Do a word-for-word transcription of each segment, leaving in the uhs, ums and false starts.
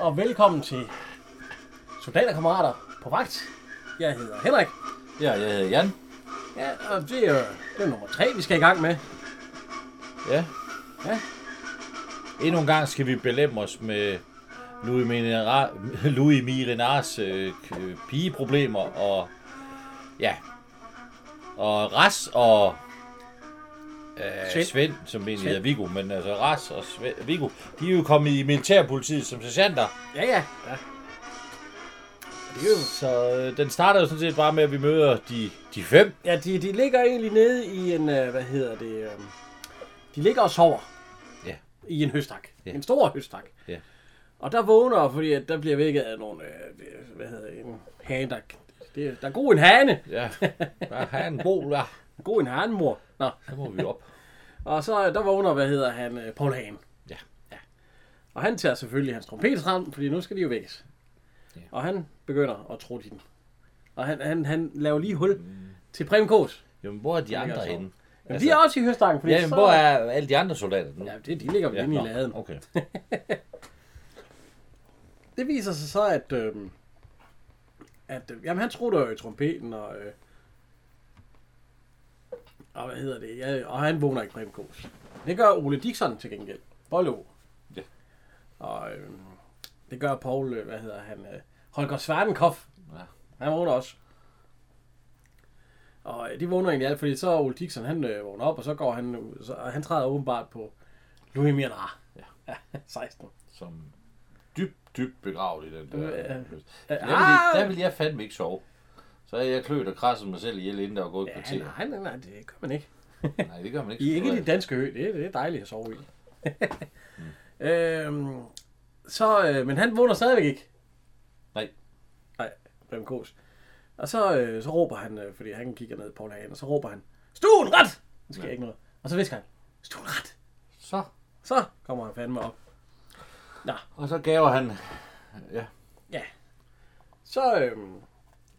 og velkommen til Soldaterkamrater på vagt. Jeg hedder Henrik. Ja, jeg hedder Jan. Ja, og det er, det er nummer tre, vi skal i gang med. Ja. Ja. Endnu en gang skal vi belemme os med Louis Milenars øh, pigeproblemer og ja og Ras og øh, Svend, som egentlig Svend. hedder Viggo, men altså Ras og Svend, Viggo, de er jo kommet i militærpolitiet som sergeanter. Ja, ja. ja. Så øh, den starter jo sådan set bare med, at vi møder de, de fem. Ja, de, de ligger egentlig nede i en, øh, hvad hedder det, øh, de ligger og sover. Ja. I en høstak. Ja. En stor høstak. Ja. Og der vågner, fordi at der bliver vækket af nogle, øh, hvad hedder det, en hane, der, det, der er god en hane. Ja, der er hane, god, ja. God en hane, mor. Nå. Så må vi op. Og så der vågner, hvad hedder han, øh, Poul Hagen. Ja. ja. Og han tager selvfølgelig hans trompet frem, fordi nu skal de jo vækkes. Ja. Og han begynder at tro i den. Og han, han, han laver lige hul mm. til Preben Kaas. Jamen, hvor er de andre henne? Jamen, altså, de er også i høstakken. Fordi ja, men så... hvor er alle de andre soldater? Nu? Ja, det, de ligger jo ja, inde i laden. Okay. Det viser sig så, at, øh, at øh, jamen, han trutter jo i trompeten, og, øh, og hvad hedder det, ja, og han vågner ikke Preben Kaas. Det gør Ole Dixon til gengæld. Bollo. Ja. Og øh, det gør Poul, øh, hvad hedder han, øh, Holger Swartenkoff. Ja. Han vågner også. Og øh, de vågner egentlig alt, fordi så Ole Dixon, han øh, vågner op, og så går han ud, så, og han træder åbenbart på Louis Mianar. Ja. ja, seksten. Som... dybt, dybt begravet i den der. Øh, øh, der, der ville jeg fandme ikke sove. Så er jeg klødt og krasset mig selv ihjel, inden der var gået et ja, kvarter. Nej, nej, nej, det gør man ikke. nej, det gør man ikke. I ikke i det danske ø. Det, det er dejligt at sove i. mm. øhm, så, øh, men han vågner stadigvæk ikke. Nej. Nej, Preben Kaas. Og så, øh, så råber han, øh, fordi han kigger ned på Poul Hagen, og så råber han, stuen ret! Det sker ja. ikke noget. Og så visker han, stuen ret! Så. Så kommer han fandme op. Nå. Og så gaver han, ja. Ja. Så, øhm,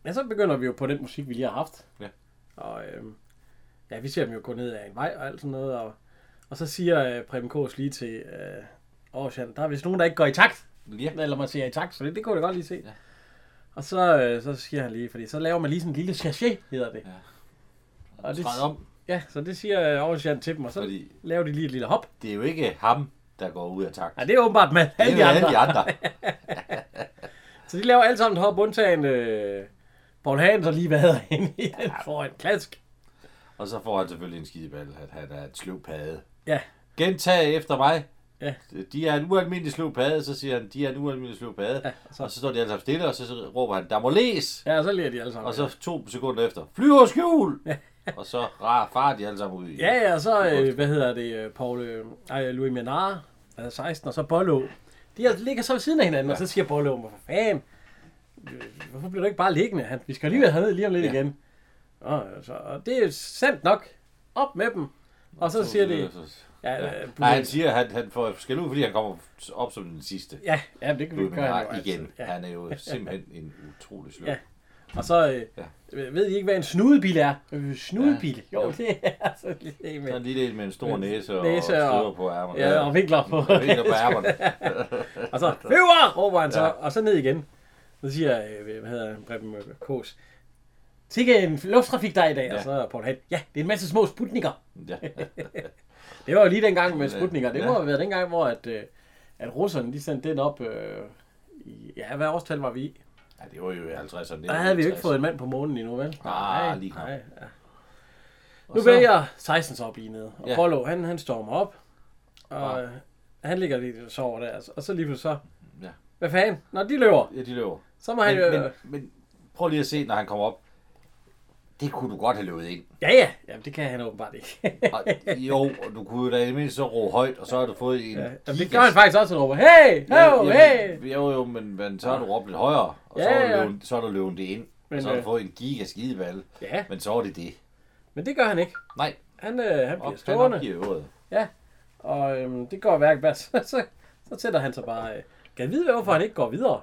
ja, så begynder vi jo på den musik, vi lige har haft. Ja. Og øhm, ja, vi ser dem jo gå ned ad en vej og alt sådan noget. Og, og så siger øh, Preben Kaas lige til øh, Aarhus Jan, der er vist nogen, der ikke går i takt. Ja. Eller man siger i takt, så det, det kunne jeg godt lige se. Ja. Og så, øh, så siger han lige, fordi så laver man lige sådan en lille sachet, hedder det. Ja. Og, og det om. Ja, så det siger øh, Aarhus Jan til dem, og så fordi laver de lige et lille hop. Det er jo ikke ham, der går ud af takt. Ja, det er åbenbart med alle de andre. Alle de andre. Så de laver alle sammen et hop, undtagen øh, Poul Hagen, der lige vader ind i den foran klask. Og så får han selvfølgelig en skideball, at han er et sløv pade. Ja. Gentag efter mig. Ja. De er en ualmindelig sløv pade, så siger han, de er en ualmindelig sløv pade. Ja, så. Og så står de alle sammen stille, og så råber han, der må læs! Ja, så lærer de alle sammen. Og så to sekunder efter, flyver skjul! Ja. Og så farer de alle sammen ud i... Ja, ja, og så, øh, hvad hedder det, Paul, øh, Louis Mianar, altså seksten, og så Bollo. De ligger så ved siden af hinanden, ja. Og så siger Bollo, for fanden, hvorfor bliver du ikke bare liggende? Han, vi skal lige have ned lige om lidt ja. igen. Og, så, og det er sandt nok. Op med dem. Og så, så siger de... Ja, ja. Nej, han siger, at han, han får skæld ud, fordi han kommer op som den sidste. Ja, ja det kan vi gøre. Han igen, ja. Han er jo simpelthen en utrolig sløb. Ja. Og så øh, ja. ved I ikke, hvad en snudebil er? Øh, snudebil? Ja. Jo, jo, det er altså lidt en med. Så en lille en med en stor næse og, og støder på ærmerne. Ja, og vinkler på, og vinkler på ærmerne. Og så flyver, råber han så, ja. Og så ned igen. Så siger, øh, hvad hedder han, Preben Kaas, sikke en lufttrafik der i dag, ja. Og så Poul Hagen, ja, det er en masse små sputnikker. Ja. Det var jo lige dengang med sputnikker, det ja. må have været dengang, hvor at, at russerne, de sendte den op, øh, i, ja, hvad årstal var vi i? Ja, det var jo i halvtredserne. Der havde vi jo ikke fået en mand på månen endnu, vel? Nej, lige nej. Ja. Nu så... vælger seksten så at blive nede, og ja. Bollo, han, han stormer op, og ja. han ligger lige og sover der, og så lige pludselig så, ja. hvad fanden? Nå, de løber. Ja, de løber. Så må men, han jo... Men, men prøv lige at se, når han kommer op. Det kunne du godt have løbet ind. Ja, ja. Jamen, det kan han åbenbart ikke. og, jo, og du kunne da i det mindste så råbe højt, og så har du fået en... Ja, jamen, det gør han faktisk også, at råbe, hey, ho, ja, hey! Jo, jo, men, men så har du råbt lidt højere, og ja, så, har løbet, så har du løbet det ind. Men, så har du fået en gigaskideball, ja. Men så er det det. Men det gør han ikke. Nej. Han, øh, han bliver stående. Han opgiver øret. Ja, og øhm, det går værkbart. så, så, så sætter han sig bare... Øh, kan jeg vide, hvorfor han ikke går videre?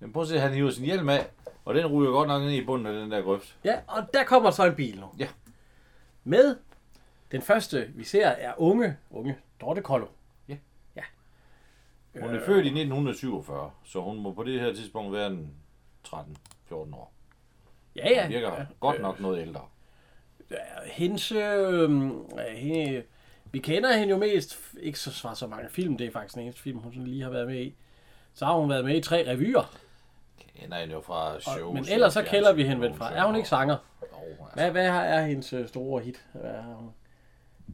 Jamen, prøv at se, han hiver sin hjelm af. Og den ryger godt nok ned i bunden af den der grøft. Ja, og der kommer så en bil nu. Ja. Med den første, vi ser, er unge, unge Dorthe Kollo. Ja. Ja. Hun er øh, født i nitten syvogfyrre, så hun må på det her tidspunkt være en tretten fjorten år. Ja, ja. Hun virker ja. godt nok noget ældre. Hendes, øh, hende, vi kender hende jo mest, ikke så fra så mange film, det er faktisk den eneste film, hun lige har været med i. Så har hun været med i tre revyer. Kender hende jo fra shows. Og, men ellers så kender vi hende vel fra. Er hun ikke sanger? Oh, altså. Hvad, hvad er hendes store hit? Hvad er hun?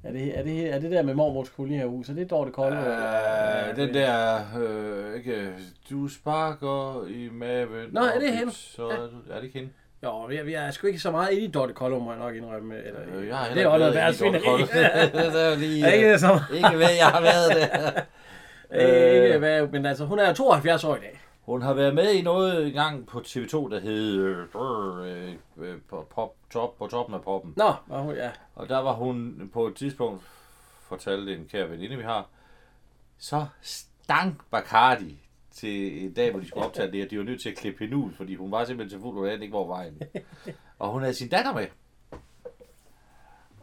Er det, er, det, er det der med mormors kolde her hus? Er det Dorthe Kollo? Øh, øh, den der, øh, ikke, du sparker i maven. Nå, er det hende? Så er, du, er det ikke hende? Jo, vi er, vi er sgu ikke så meget inde i Dorthe Kollo, må jeg nok indrømme. Eller, øh, jeg har heller ikke været, været i Dorthe Kollo. det er lige, er ikke, det så ikke hvad jeg har været det. øh, ikke hvad, men altså, hun er tooghalvfjerds år i dag. Hun har været med i noget engang på T V to, der hed øh, øh, pop, top, På toppen af poppen. Nå, var hun, ja. Og der var hun på et tidspunkt, fortalte en kære veninde, vi har, så stank Bacardi til en dag, hvor de skulle optage det, og de var nødt til at klippe hende ud, fordi hun var simpelthen så fuld, og den ikke var vejen. Og hun havde sin datter med.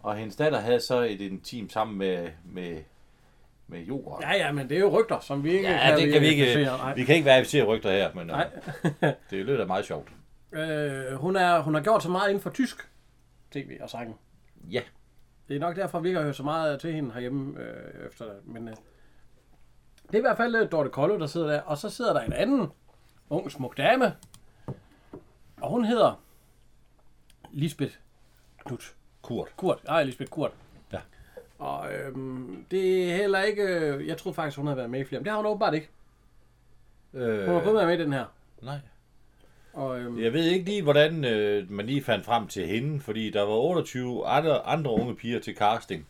Og hendes datter havde så et intim sammen med... med med jorden. Ja, ja, men det er jo rygter, som vi ikke ja, kan, det kan vi, vi ikke. Vi kan ikke verificere rygter her, men nej. Det lyder da meget sjovt. Øh, hun, er, hun har gjort så meget inden for tysk tv og sangen. Ja. Det er nok derfor, vi ikke har hørt så meget til hende herhjemme øh, efter det. Men øh, det er i hvert fald Dorthe Kollo, der sidder der. Og så sidder der en anden ung, smuk dame. Og hun hedder Lisbeth Kurt. Kurt. Kurt. Ej, Lisbeth Kurt. Og øhm, det er heller ikke... Øh, jeg troede faktisk, hun havde været med i flere. Men det har hun åbenbart ikke. Øh, hun har kun været med i den her. Nej. Og, øhm, jeg ved ikke lige, hvordan øh, man lige fandt frem til hende. Fordi der var otteogtyve andre, andre unge piger til casting.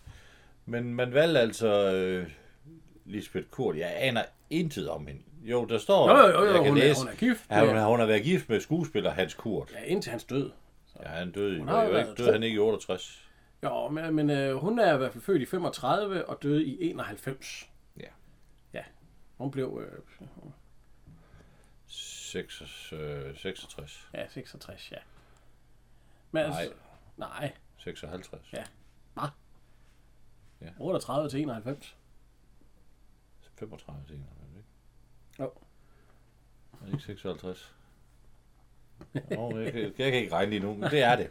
Men man valgte altså øh, Lisbeth Kurt. Jeg aner intet om hende. Jo, der står... Jo, jo, jo, jo hun, læse, er, hun er gift. Ja, hun, hun har været gift med skuespiller Hans Kurt. Ja, indtil hans død. Så. Ja, han døde. Hun jo ikke, døde han ikke i otteogtres. Jo, men, men øh, hun er i hvert fald født i femogtredive og døde i enoghalvfems. Ja. Ja. Hun blev... Øh, seksogtres. Ja, seksogtres, ja. Men nej. Altså, nej. seksoghalvtreds. Ja. Hvad? Ja. otteogtredive til enoghalvfems. femogtredive til enoghalvfems, ikke? Jo. Men ikke seksoghalvtreds. Nå, jeg, jeg kan ikke regne lige nu, men det er det.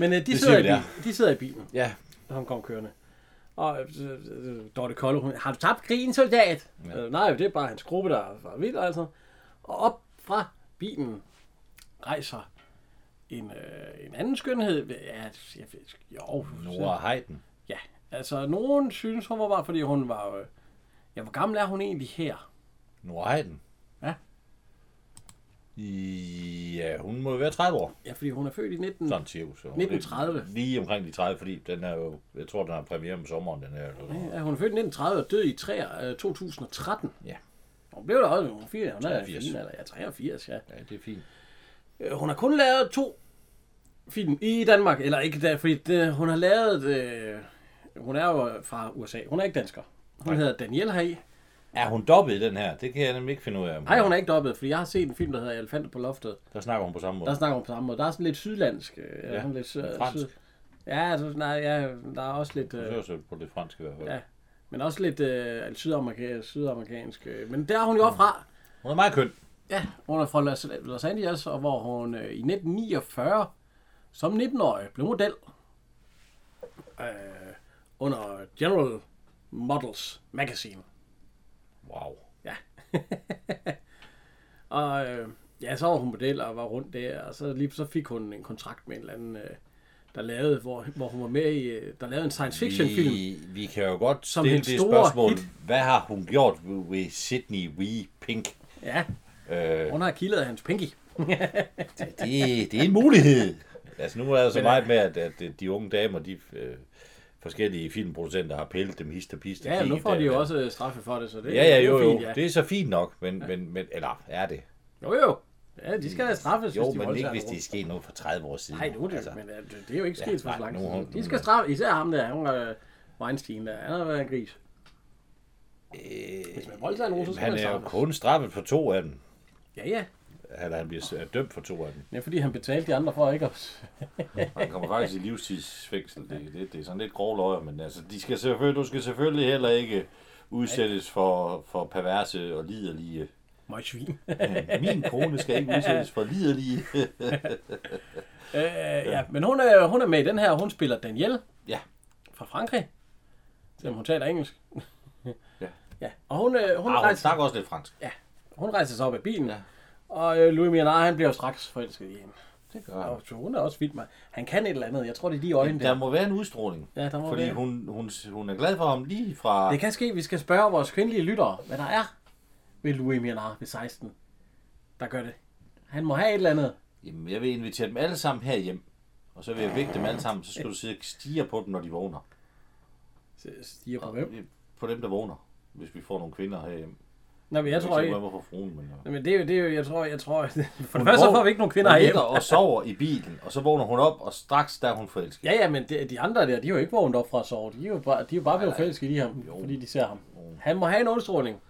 Men øh, de, det sidder i bilen. de sidder i bilen, ja. Som kom kørende. Og øh, Dorthe Kollo, hun, har du tabt krigen, soldat? Ja. Øh, nej, det er bare hans gruppe, der var vild, altså. Og op fra bilen rejser en, øh, en anden skønhed. Ja, jeg ved, jo. Nora Heiden. Ja, altså nogen synes, hun var bare, fordi hun var... Øh, ja, hvor gammel er hun egentlig her? Nora Heiden? Ja. Ja, hun må jo være tredive år. Ja, fordi hun er født i nitten tredive. Lige omkring de tredive, fordi den er jo, jeg tror, den har premiere om sommeren. Den er, ja, hun er født i nitten tredive og død i to tusind og tretten. Ja. Hun blev der også, hun er fireogfirs. Ja, treogfirs, ja. Ja, det er fint. Hun har kun lavet to film i Danmark, eller ikke der, fordi det, hun har lavet, øh, hun er jo fra U S A, hun er ikke dansker. Hun Nej. hedder Danielle heri. Er hun dobbet den her? Det kan jeg nemlig ikke finde ud af. Nej, hun er ikke dobbet, fordi jeg har set en film, der hedder Elefanter på loftet. Der snakker hun på samme måde. Der snakker hun på samme måde. Der er sådan lidt sydlandsk. Ja, ja, lidt fransk. Syd... Ja, altså, nej, ja, der er også lidt... Jeg synes på det franske i hvert fald. Ja, men også lidt øh, sydamerikansk, sydamerikansk. Men der er hun jo også fra. Hun er meget køn. Ja, hun er fra Los Angeles, og hvor hun øh, i nitten niogfyrre som nitten-årig blev model øh, under General Models Magazine. Wow. Ja. Og øh, ja, så var hun model og var rundt der, og så lige så fik hun en kontrakt med en eller anden, øh, der lavede, hvor, hvor hun var med i, øh, der lavede en science fiction film. Vi, vi kan jo godt stille det spørgsmål, hit. Hvad har hun gjort ved Sydney Wee Pink? Ja, øh, hun har kildet hans pinky. det, det, det er en mulighed. Altså nu er der så meget med, at, at de unge damer, de... Øh, forskellige filmproducenter har pillet dem hist og pist. Ja, nu får de jo også straffe for det, så det ja, ja, jo, jo. Fint, ja. Det er så fint nok, men, ja. men, men eller er det? Jo, jo. Ja, de skal straffes, jo, hvis de holder sig. Jo, men ikke hvis det sker noget for tredive år siden. Nej, det, altså. Men det er jo ikke sket ja, for så langt siden. De skal straffe, især ham der, han var Weinstein der, han har været en gris. Øh, hvis man holder sig nogen, så skal han straffes. Han er jo kun straffet for to af dem. Ja, ja. Eller han bliver dømt for to af dem. Ja, fordi han betalte de andre for, ikke også? Han kommer faktisk i livstidsfængsel. Det, det, det er sådan lidt grove løjer, men altså, de skal selvfølgelig, du skal selvfølgelig heller ikke udsættes for, for perverse og liderlige. Møg svin. Min kone skal ikke udsættes for liderlige. øh, ja, men hun er, hun er med i den her. Hun spiller Danielle ja. fra Frankrig. Selvom hun taler engelsk. ja. ja. Og hun, øh, hun, ah, rejser, hun snakker også lidt fransk. Ja. Hun rejser sig op i bilen. Ja. Og øh, Louis Mianard, han bliver jo straks forelsket i hende. Det gør han. Og hun er også vildt mig. Han kan et eller andet. Jeg tror, det er de øjne. Der, der må være en udstråling. Ja, der må fordi være. Hun, hun, hun er glad for ham lige fra... Det kan ske, vi skal spørge vores kvindelige lyttere, hvad der er ved Louis Mianard ved seksten, der gør det. Han må have et eller andet. Jamen, jeg vil invitere dem alle sammen herhjem. Og så vil jeg vække dem alle sammen. Så skal du sidde og stige på dem, når de vågner. Stiger på hvem? På dem, der vågner. Hvis vi får nogle kvinder herhjemme. Nå, men jeg, jeg tror ikke. Hvorfor fruen, men... Nå, men det er jo, det er jo, jeg tror, jeg tror. For det første så får vi ikke nogen kvinder herhjemme. Og sover i bilen, og så vågner hun op, og straks der er hun forelsket. Ja, ja, men det, de andre der, de er jo ikke vågnet op fra at sove. De er jo bare, de er jo bare blevet forelsket i ham, jo. Fordi de ser ham. Jo. Han må have en udstråling.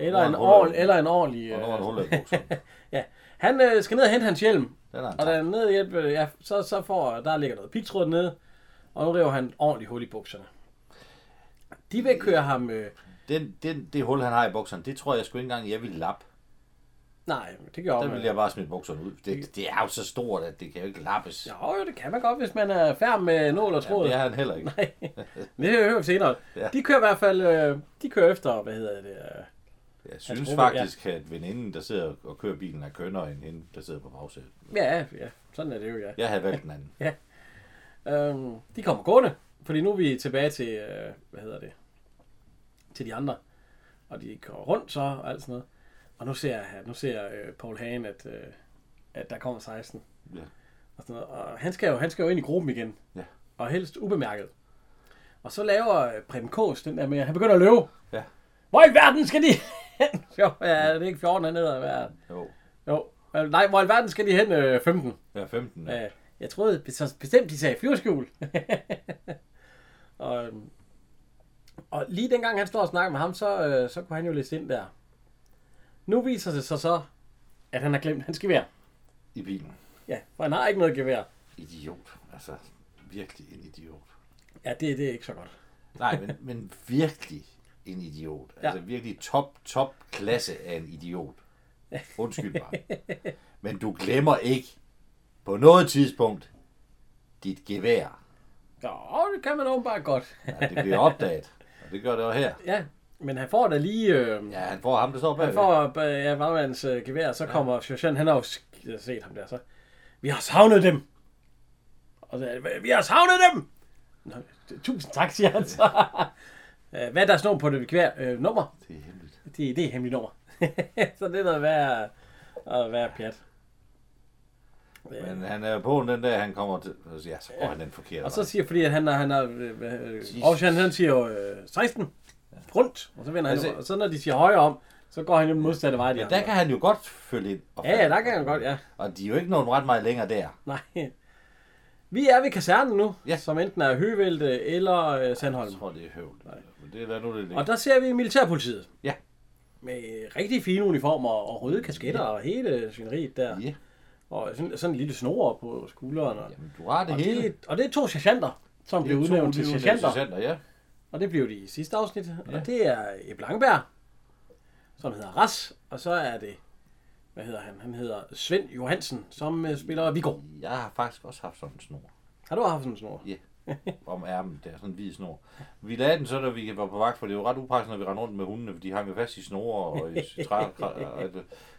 Ja, eller, en orl, eller en ordentlig... Hvornår en huller i bukserne. Ja, han øh, skal ned og hente hans hjelm. Den og der ned i hjelm, ja, så, så får, der ligger noget pigtråd nede, og nu river han en ordentlig hul i bukserne. De vil køre ham... Øh, Den, den, det hul, han har i bukserne, det tror jeg sgu ikke engang, jeg ville lappe. Nej, det gør jeg. Der ville jeg bare smide bukserne ud. Det, det er jo så stort, at det kan jo ikke lappes. Jo, det kan man godt, hvis man er færdig med nål og tråd. Ja, det er han heller ikke. Nej, det hører vi senere. Ja. De kører i hvert fald, de kører efter, hvad hedder det? Jeg synes trobe, faktisk, ja. At veninden, der sidder og kører bilen, er kønnere end hende, der sidder på bagsædet. Ja, ja, sådan er det jo, ja. Jeg havde valgt den anden. Ja. Øhm, de kommer gående, fordi nu er vi tilbage til, hvad hedder det? til de andre, og de kører rundt så, og alt sådan noget. Og nu ser, nu ser øh, Poul Hagen, at, øh, at der kommer seksten. Ja. Og, sådan noget. Og han, skal jo, han skal jo ind i gruppen igen. Ja. Og helst ubemærket. Og så laver Preben Kaas den der med, han begynder at løbe. Ja. Hvor i verden skal de hen? Jo, ja, det er ikke fjorten hernede. Hvad? Jo. Jo. Nej, hvor i verden skal de hen? Øh, femten. Ja, femten. Ja. Jeg troede bestemt, de sagde flyverskjul. og... Og lige dengang han står og snakker med ham, så, øh, så kunne han jo læse ind der. Nu viser det sig så, at han har glemt hans gevær. I bilen. Ja, for han har ikke noget gevær. Idiot. Altså, virkelig en idiot. Ja, det, det er ikke så godt. Nej, men, men virkelig en idiot. Altså ja. Virkelig top, top klasse af en idiot. Undskyld mig. Men du glemmer ikke på noget tidspunkt dit gevær. Ja, det kan man åbenbart godt. Ja, det bliver opdaget. Det gør det også her. Ja, men han får da lige... Øh, ja, han får ham, der står bagved. Han får ja, varmandens øh, gevær, så ja. Kommer Sjøsjøen, han har jo set ham der, så... Vi har savnet dem! Og så, vi har savnet dem! Nå, tusind tak, siger han så. Hvad er der snor på det gevær? Øh, nummer? Det er hemmeligt. Det, det er hemmeligt nummer. Så det er noget værd at være pjat. Men han er på den der, han kommer til... Ja, så går han den forkerte. Og så siger, fordi at han har... Han har Aarhus han siger jo øh, seksten rundt, og så vender altså, han og så når de siger højere om, så går han jo den modsatte vej. De ja, der kan han jo godt følge ind. Ja, ja, der kan han godt, ja. Og de er jo ikke nogen ret meget længere der. Nej. Vi er ved kasernen nu, ja. Som enten er Høvelte eller Sandholm. Jeg tror, det er Høvelte. Det er der nu, det ligger. Og der ser vi militærpolitiet. Ja. Med rigtig fine uniformer og røde kasketter ja. Og hele svineriet der. Ja. Og sådan, sådan en lille snor på skulderen. Og, jamen, du har det og hele. Det, og det er to sergeanter, som bliver udnævnt til sergeanter. Ja. Og det blev de i sidste afsnit. Ja. Og det er Ebbe Langberg, som hedder Ras. Og så er det, hvad hedder han? Han hedder Svend Johansen, som spiller Viggo. Jeg har faktisk også haft sådan en snor. Har du haft sådan en snor? Ja, om ærmen der, sådan en hvid snor. Vi lagde den så, da vi var på vagt, for det var ret upraktisk, når vi rendte rundt med hundene, for de hang jo fast i snore og i træ.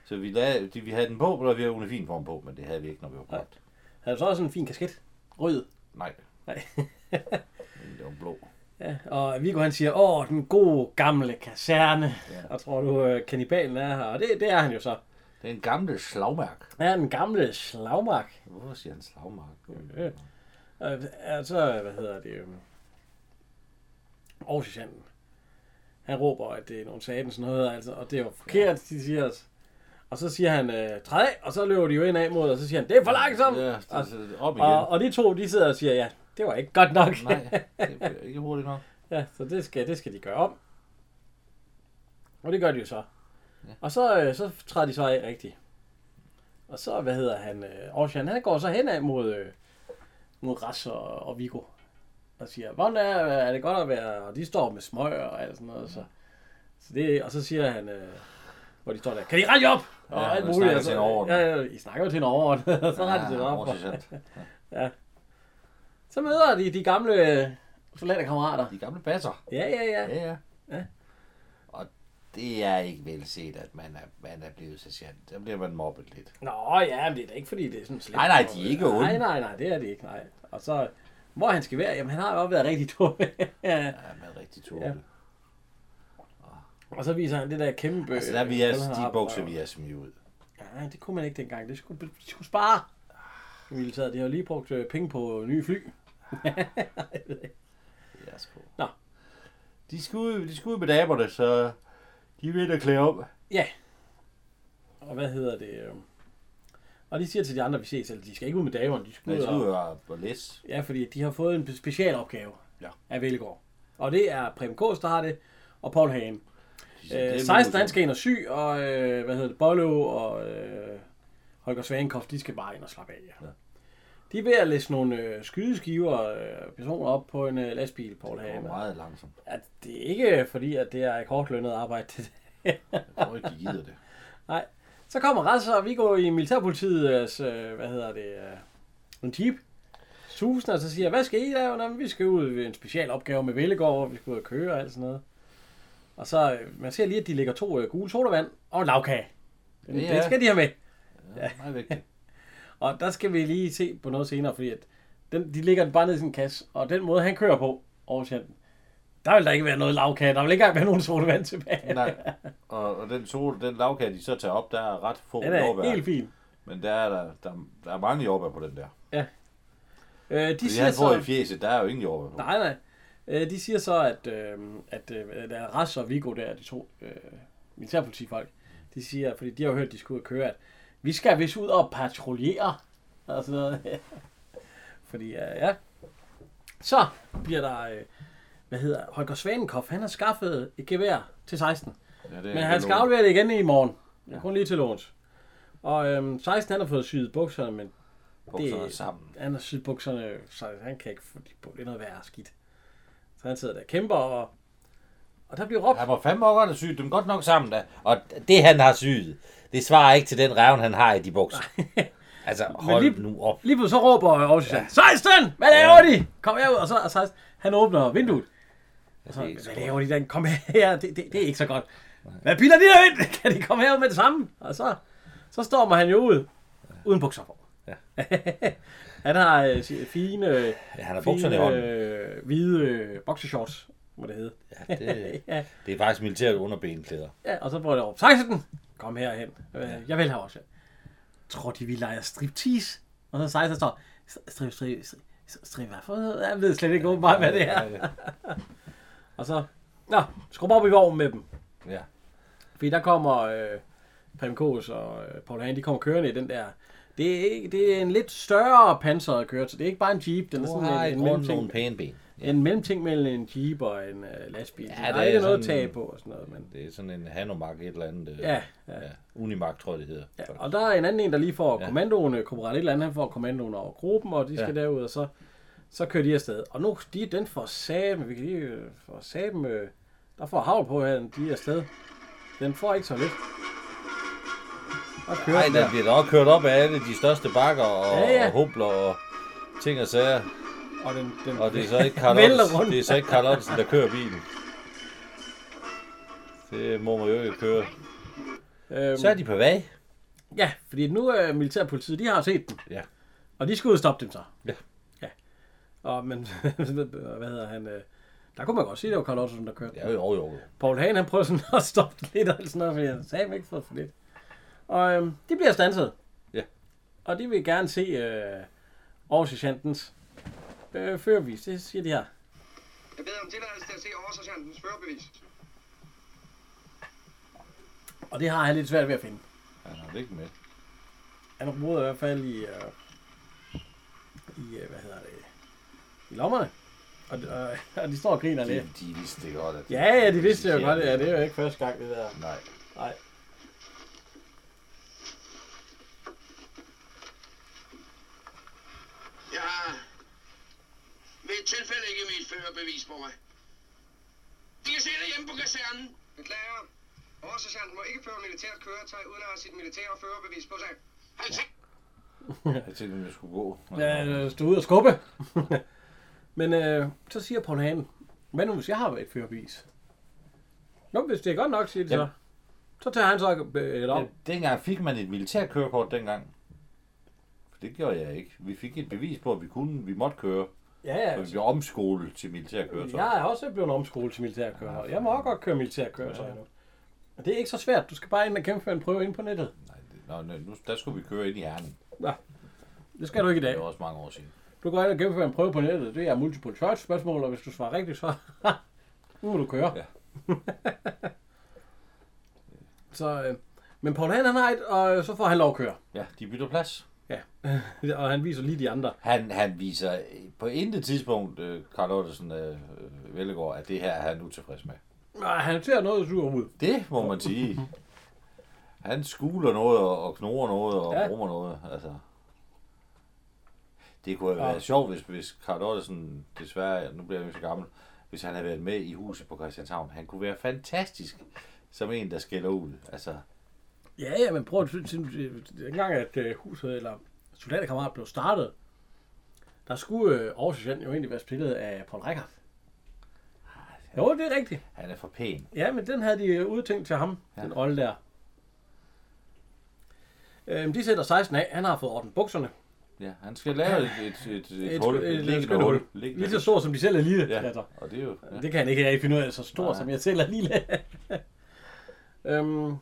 Så vi, lagde, de, vi havde den på, og vi havde uniform på, men det havde vi ikke, når vi var på vagt. Havde du så også en fin kasket? Rød? Nej. Nej. Men det var blå. Ja, og Viggo han siger, åh, den gode gamle kaserne. Ja. Og tror du, kannibalen er her? Og det, det er han jo så. Det er en gamle slagmark. Ja, den gamle slagmark. Hvorfor siger han slagmark? Ja. Altså, hvad hedder det? Aarhus Jan. Han råber, at det er nogle satans noget, altså, og det er jo forkert, de siger os. Og så siger han, træd af, og så løber de jo ind af mod, og så siger han, det er for langsomt! Ja, og, op igen. Og, og de to, de sidder og siger, ja, det var ikke godt nok. Nej, det var ikke hurtigt nok. Ja, så det skal, det skal de gøre om. Og det gør de jo så. Ja. Og så, så træder de så af rigtigt. Og så, hvad hedder han, Aarhus Jan, han går så hen af mod... mod Ras og, og Viggo, og siger, hvordan er, er det godt at være, og de står med smøger og alt sådan noget, så Så det, og så siger han, øh, hvor de står der, kan I rette op? Og ja, alt muligt. Altså, ja, ja, I snakker jo til en overordnet. Så har ja, de det op. Ja. Så møder de de gamle soldaterkammerater. De gamle basser. Ja, ja, ja. ja, ja. ja. Og det er ikke velset, at man er, man er blevet sergeant. Der bliver man mobbet lidt. Nå ja, men det er da ikke, fordi det er sådan slet. Nej, nej, de er ikke onde. Nej, nej, nej, det er det ikke. Nej. Og så, hvor han skal være, jamen han har jo været rigtig dårlig. ja, han har været rigtig dårlig. Ja. Og så viser han det der kæmpe... Altså der vi er, de bukser, vi er smidt ud. Nej, det kunne man ikke dengang. Det skulle, det skulle spare. De har lige brugt penge på nye fly. Ja, sgu. Nå. De skulle, de skulle ud med damerne, så de er ved at klæde op. Ja. Og hvad hedder det? Og de siger til de andre, vi ses, at de skal ikke ud med damerne. De skal ud og... og læse. Ja, fordi de har fået en specialopgave ja. af Velgaard. Og det er Preben Kaas, der har det, og Poul Hagen. Øh, seksten han skal ind og sy, og øh, hvad hedder det, Bollo og øh, Holger Swartenkoff, de skal bare ind og slappe af. Ja. De er ved at læse nogle øh, skydeskiver og øh, personer op på en øh, lastbil, Poul Hagen. Det går meget langsomt. Ja, det er ikke fordi, at det er et hårdlønnet arbejde. Jeg tror ikke, de gider det. Nej. Så kommer Rasser og Viggo i militærpolitiets, øh, hvad hedder det, øh, en jeep. Susen, og så siger, hvad skal I lave? Nå, vi skal ud ved en specialopgave med Velgaard, hvor vi skal ud og køre og alt sådan noget. Og så, man ser lige, at de lægger to øh, gule sodavand og en lavkage. Den, ja. Den skal de have med. Ja, meget vigtigt. Og der skal vi lige se på noget senere, fordi at den, de lægger den bare ned i sin kasse, og den måde, han kører på over sjælden, der vil der ikke være noget lavkage. Der vil ikke engang være nogen sodavand tilbage. Nej, og, og den, sol, den lavkage, de så tager op, der er ret få jordbær. Den er jordbær. Helt fin. Men der er, der, der, der er mange jordbær på den der. Ja. Øh, de fordi siger han får så, i fjeset, der er jo ingen jordbær på. Nej, nej. De siger så, at, øh, at øh, der er Rass og Viggo der, de to øh, militærpolitifolk, de siger, fordi de har jo hørt, at de skulle ud og køre, at vi skal vist ud og patruljere, og sådan noget. Fordi, øh, ja. Så bliver der, øh, hvad hedder, Holger Swartenkoff, han har skaffet et gevær til seksten. Ja, men han skal aflevere det igen i morgen. Ja. Kun lige til låns. Og øh, seksten, han har fået syet bukserne, men bukserne det, sammen. Han har syet bukserne, så han kan ikke få de på. Det er noget værre skidt. Så han sidder der og kæmper, og, og der bliver råbt. Han var fandme også godt at syge dem godt nok sammen da. Og det, han har syet, det svarer ikke til den revn, han har i de bukser. Altså, hold lige, nu op. Lige pludselig så råber Aarhus Jan, seksten! Hvad laver ja. de? Kom herud! Og så og seksten, han åbner vinduet. Og så, hvad så laver de den? Kom her! Det, det, det er ikke så godt. Hvad piller de der ind? Kan de komme herud med det samme? Og så, så stormer han jo ud, uden bukser på. Ja. Han har øh, fine, øh, ja, han har bukserne fine øh, hvide øh, boxershorts, må det hedde. Ja, det, ja. Det er faktisk militært underbenklæder. Ja, og så prøver det op. seksten! Kom herhen. Ja. Jeg vil have også. Tror de, vi leger striptease? Og så seksten står, strip, strip, strip, strip, hvad? Jeg ved slet ikke åbenbart, hvad det er. Ja, ja. Og så, nå, skrub op i vognen med dem. Ja. Fordi der kommer øh, Preben Kaas og øh, Poul Hagen, de kommer kørende i den der... Det er, ikke, det er en lidt større panseret køretøj, så det er ikke bare en Jeep. Den er sådan en, en, en mellemting, pæne ja. en mellemting mellem en Jeep og en uh, lastbil. Ja, der er, er ikke noget tag på og sådan noget. Men... Det er sådan en Hanomag et eller andet. Ja, ja. Ja, Unimag, tror jeg, det hedder. Ja, og der er en anden en, der lige får ja. kommandoen, korporat et eller andet, han får kommandoen over gruppen, og de skal ja. derud, og så, så kører de afsted. Og nu, de, den får Sam, vi kan lige få Sam, der får havl på her, de er afsted. Den får ikke så lidt. Nej, der bliver da også kørt op af alle de største bakker og, ja, ja. og hubler og ting og sager. Og, den, den, og det er så ikke Carl Ottesen, der kører bilen. Det må man jo ikke køre. Øhm, så er de på vej. Ja, fordi nu er militærpolitiet, de har set dem. Ja. Og de skal ud og stoppe dem så. Ja. Ja. Og men, hvad hedder han... Der kunne man godt se, det var Carl Ottesen, der kørte. Ja, jo, jo. Poul Hagen, han prøvede sådan at stoppe det lidt, og sådan noget, fordi han sagde ikke for lidt. Og øhm, de bliver standset. Ja. Og de vil gerne se øh, oversergeantens øh, førerbevis. Det siger de her. Jeg beder om tilladelse til at se oversergeantens førerbevis. Og det har han lidt svært ved at finde. Han har det ikke med. Han roder i hvert fald i, øh, i øh, hvad hedder det, i lommerne. Og, øh, og de står og griner lidt. De, de vidste det godt. Ja, ja, de vidste det jo godt. Ja, det er jo ikke første gang, det der. Nej. Nej. Ved et tilfælde ikke mit førerbevis på mig. De kan se det hjemme på kasernen. Beklager. Oversergeanten må ikke føre militært køretøj, uden at have sit militære førerbevis på sig. Ja, jeg tænkte, at jeg skulle gå. Ja, stå ud og skubbe. Men øh, så siger Poul Hagen, hvad nu hvis jeg har været et førerbevis? Nå, hvis det er godt nok, siger de så. Ja. Så tager han så et op. Ja, dengang fik man et militært kørekort dengang. Det gjorde jeg ikke. Vi fik et bevis på, at vi kunne, vi måtte køre. Ja, ja. Vi blev omskolet til militærkøretøj. Jeg er også blevet omskolet til militærkøretøj. Jeg må også godt køre militærkøretøj nu. Og det er ikke så svært. Du skal bare ind og kæmpe for en prøve ind på nettet. Nej, det, nå, nu, der skulle vi køre ind i Herning. Ja, det skal du ikke i dag. Det er også mange år siden. Du går ind og kæmpe for en prøve på nettet. Det er multiple choice spørgsmål, og hvis du svarer rigtigt, så nu må du køre. Ja. Så, øh, men Poul Hagen, han har et, og så får han lov at køre. Ja, de bytter plads. Ja, og han viser lige de andre. Han, han viser på intet tidspunkt, Carl øh, Ottesen øh, Velgaard, at det her er han utilfreds med. Nej, han ser noget sur ud. Det må man sige. Han skuler noget, og knurrer noget, og ja. Rummer noget. Altså. Det kunne have været ja. Sjovt, hvis, hvis Carl Ottesen, desværre, nu bliver jeg ikke så gammel, hvis han havde været med i Huset på Christianshavn. Han kunne være fantastisk som en, der skælder ud. Altså. Ja, ja, men prøv at tænke, en gang at uh, huset eller Soldaterkamrater blev startet, der skulle uh, Aarhus Jan jo egentlig være spillet af Poul Reichhardt. Ah, jo, det er rigtigt. Han er for pæn. Ja, men den havde de udtænkt til ham, ja. Den olde der. Øhm, de sætter seksten af, han har fået ordnet bukserne. Ja, han skal lave et, et, et, et hul, et, et, et liggende hul. Liggende. Lige så stort som de selv er lille. Ja, altså. Og det er jo... Ja. Det kan han ikke rigtig finde ud af, så stort nej. Som jeg selv er lille. øhm,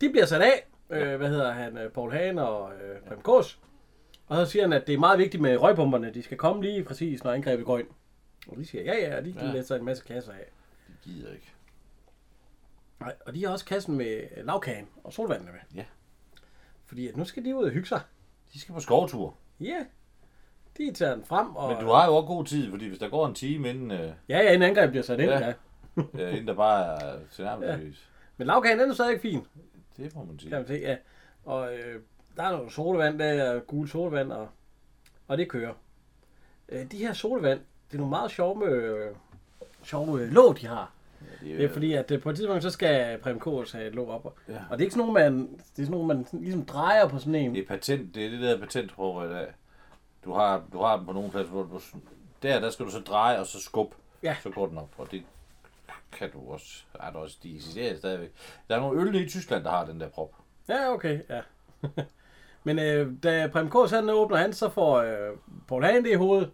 De bliver sat af, øh, hvad hedder han, Poul Hagen og øh, Preben Kaas. Og så siger han, at det er meget vigtigt med røgbomberne. De skal komme lige præcis, når angrebet går ind. Og de siger, ja, ja, og de ja. Læser en masse kasser af. De gider ikke. Nej, og de har også kassen med lavkagen og solvandene med. Ja. Fordi at nu skal de ud og hygge sig. De skal på skovtur. Ja. De tager den frem og... Men du har jo også god tid, fordi hvis der går en time inden... Øh... Ja, ja, inden angrebet bliver sat ind, ja. Ja, inden der bare er tilnærmelsesvis. Ja. Men lavkagen, den er stadig ikke fin. Det må man sige. Man sige ja. Og øh, der er noget solvand, der er gule solvand, og, og det kører. Øh, de her solvand, det er nogle meget sjove, øh, sjove øh, låg, de har. Ja, det, er, det er fordi, at på et tidspunkt, så skal Preben Kaas have et låg op. Ja. Og det er ikke sådan noget, man, det er sådan noget, man ligesom drejer på sådan en. Det er patent, det er det der patentprøver i dag. Du har, du har den på nogle pladser, hvor du, der, der skal du så dreje og så skubbe, ja. Så går den op. Og det kan du også. Er der også de eksisterer stadigvæk. Der er nogle øl i Tyskland, der har den der prop. Ja, okay, ja. Men øh, da Preben Kaas han åbner han, så får øh, Poul Hagen det i hovedet.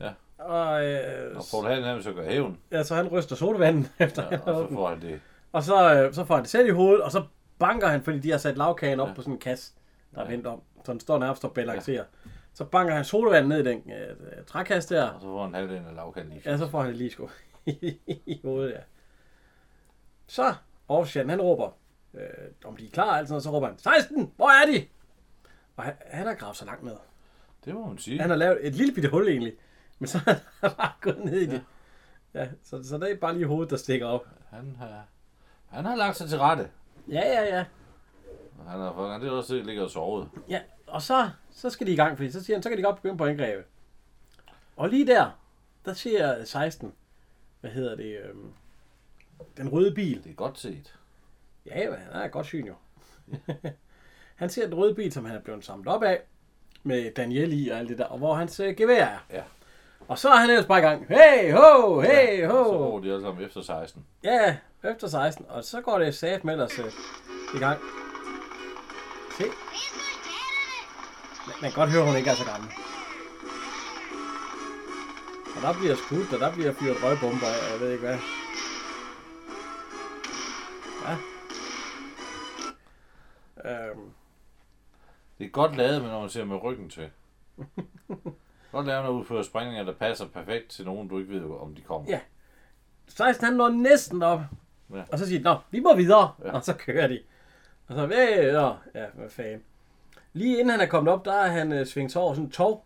Ja. Og, øh, og Poul Hagen han vil så gøre hævn. Ja, så han ryster sodavanden efter ja, han og så får han det. Og så, øh, så får han det selv i hovedet, og så banker han, fordi de har sat lavkagen op ja. På sådan en kasse, der ja. Er vendt om. Så den står nærmest og balancerer. Ja. Så banker han sodavanden ned i den øh, trækasse der. Og så får han halvdelen af lavkagen lige. Ja, så får han det lige sko. I hovedet, ja. Så Aarhus Jan, han råber, øh, om de er klar, altså, og så råber han, seksten, hvor er de? Og han, han har gravet så langt ned. Det må man sige. Han har lavet et lille bitte hul egentlig, men så har han bare gået ned i ja. Det. Ja, så, så der er bare lige hovedet, der stikker op. Han har, han har lagt sig til rette. Ja, ja, ja. Han har for det også ligget og sovet. Ja, og så, så skal de i gang, fordi så siger han, så kan de godt begynde på angrebet. Og lige der, der siger seksten, hvad hedder det, øh, den røde bil. Det er godt set. Ja, men han er godt syn jo. Han ser den røde bil, som han er blevet samlet op af, med Danielle i og alt det der, og hvor hans øh, gevær er. Ja. Og så er han ellers bare i gang. Hey ho, hey ja, ho. Og så går de alle sammen efter seksten. Ja, efter seksten. Og så går det sat med ellers øh, i gang. Se. Man kan godt høre, hun ikke er så gammel. Og der bliver skudt, og der bliver fyret røgbomber, og jeg ved ikke hvad. Ja. Øhm. Det er godt lavet, men når man ser med ryggen til. Godt lavet, når du udfører sprængninger, der passer perfekt til nogen, du ikke ved, om de kommer. Ja. seksten, han når næsten op. Ja. Og så siger de, nå, vi må videre. Ja. Og så kører de. Og så, ja, ja, hvad fanden. Lige inden han er kommet op, der er han øh, svinget over sådan en tog.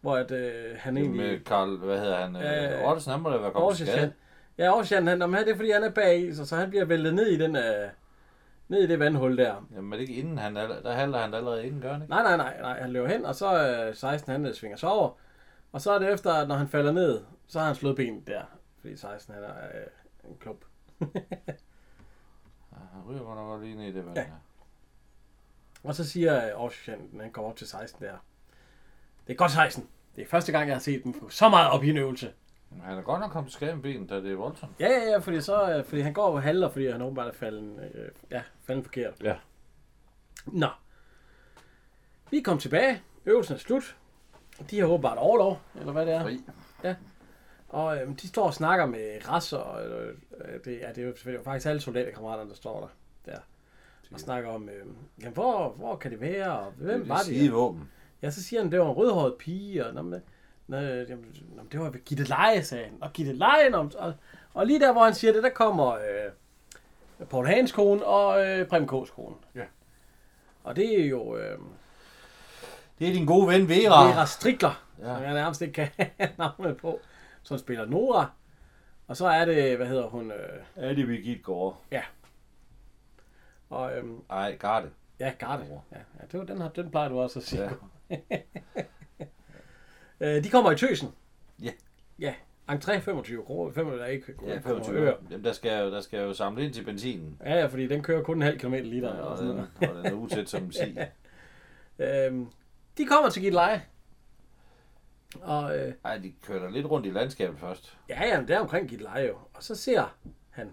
Hvor at, øh, han egentlig... Med Carl, hvad hedder han? Øh, Ottesen, han må da være kommet til skade. Ja, Aarhusian, han, det er fordi, han er bag, så, så han bliver væltet ned i, den, øh, ned i det vandhul der. Jamen er det ikke inden, han, der handler han allerede inden, gør han ikke? Nej, nej, nej, nej, han løber hen, og så øh, seksten, han svinger sig over. Og så er det efter, at når han falder ned, så har han slået benet der. Fordi seksten, han er øh, en klub. han ryger godt nok lige ned i det vand. Ja. Og så siger Aarhus Jan, når han kommer op til seksten der. Det er godt seksten. Det er første gang, jeg har set dem få så meget op i en øvelse. Men han er godt nok kommet til skade med benet, da det er voldsomt. Ja, ja, ja, fordi, så, fordi han går og halder, fordi han åbenbart er falden, øh, ja, falden forkert. Ja. Nå. Vi kom tilbage. Øvelsen er slut. De har åbenbart overlov, eller hvad det er. Fri. Ja. Og øh, de står og snakker med rasser, og øh, det, er, det er jo selvfølgelig faktisk alle soldaterkammeraterne, der står der. der. Og snakker om, øh, jamen, hvor, hvor kan det være, og hvem det var det? Det er ja, så siger han, det var en rødhåret pige, og jamen, jamen, det var ved Gilleleje, sagde han. Og Gilleleje, og, og lige der, hvor han siger det, der kommer øh, Poul Hagens kone og øh, Preben Kaas kone. Ja. Og det er jo... Øh, det er din gode ven, Vera. Vera Strikler, ja. Som jeg nærmest ikke kan have navnet på, som spiller Nora. Og så er det, hvad hedder hun? Øh, ja, det er Birgit Gård. Ja. Og, øhm, Ej, Garde. Ja, Garde. Ja, ja, det var den her, den plejer du også at sige. Ja. øh, de kommer i tøsen. Ja. Ja, entré femogtyve kroner. femogtyve er ikke gode. Ja, femogtyve øre. Jamen, der skal, jo, der skal jo samle ind til benzinen. Ja, ja, fordi den kører kun en halv kilometer liter. Ja, og, den, og den er utæt som en sig. Ja. Øhm, de kommer til Gilleleje. Og, øh, Ej, de kører lidt rundt i landskabet først. Ja, ja, men det er omkring Gilleleje jo. Og så ser han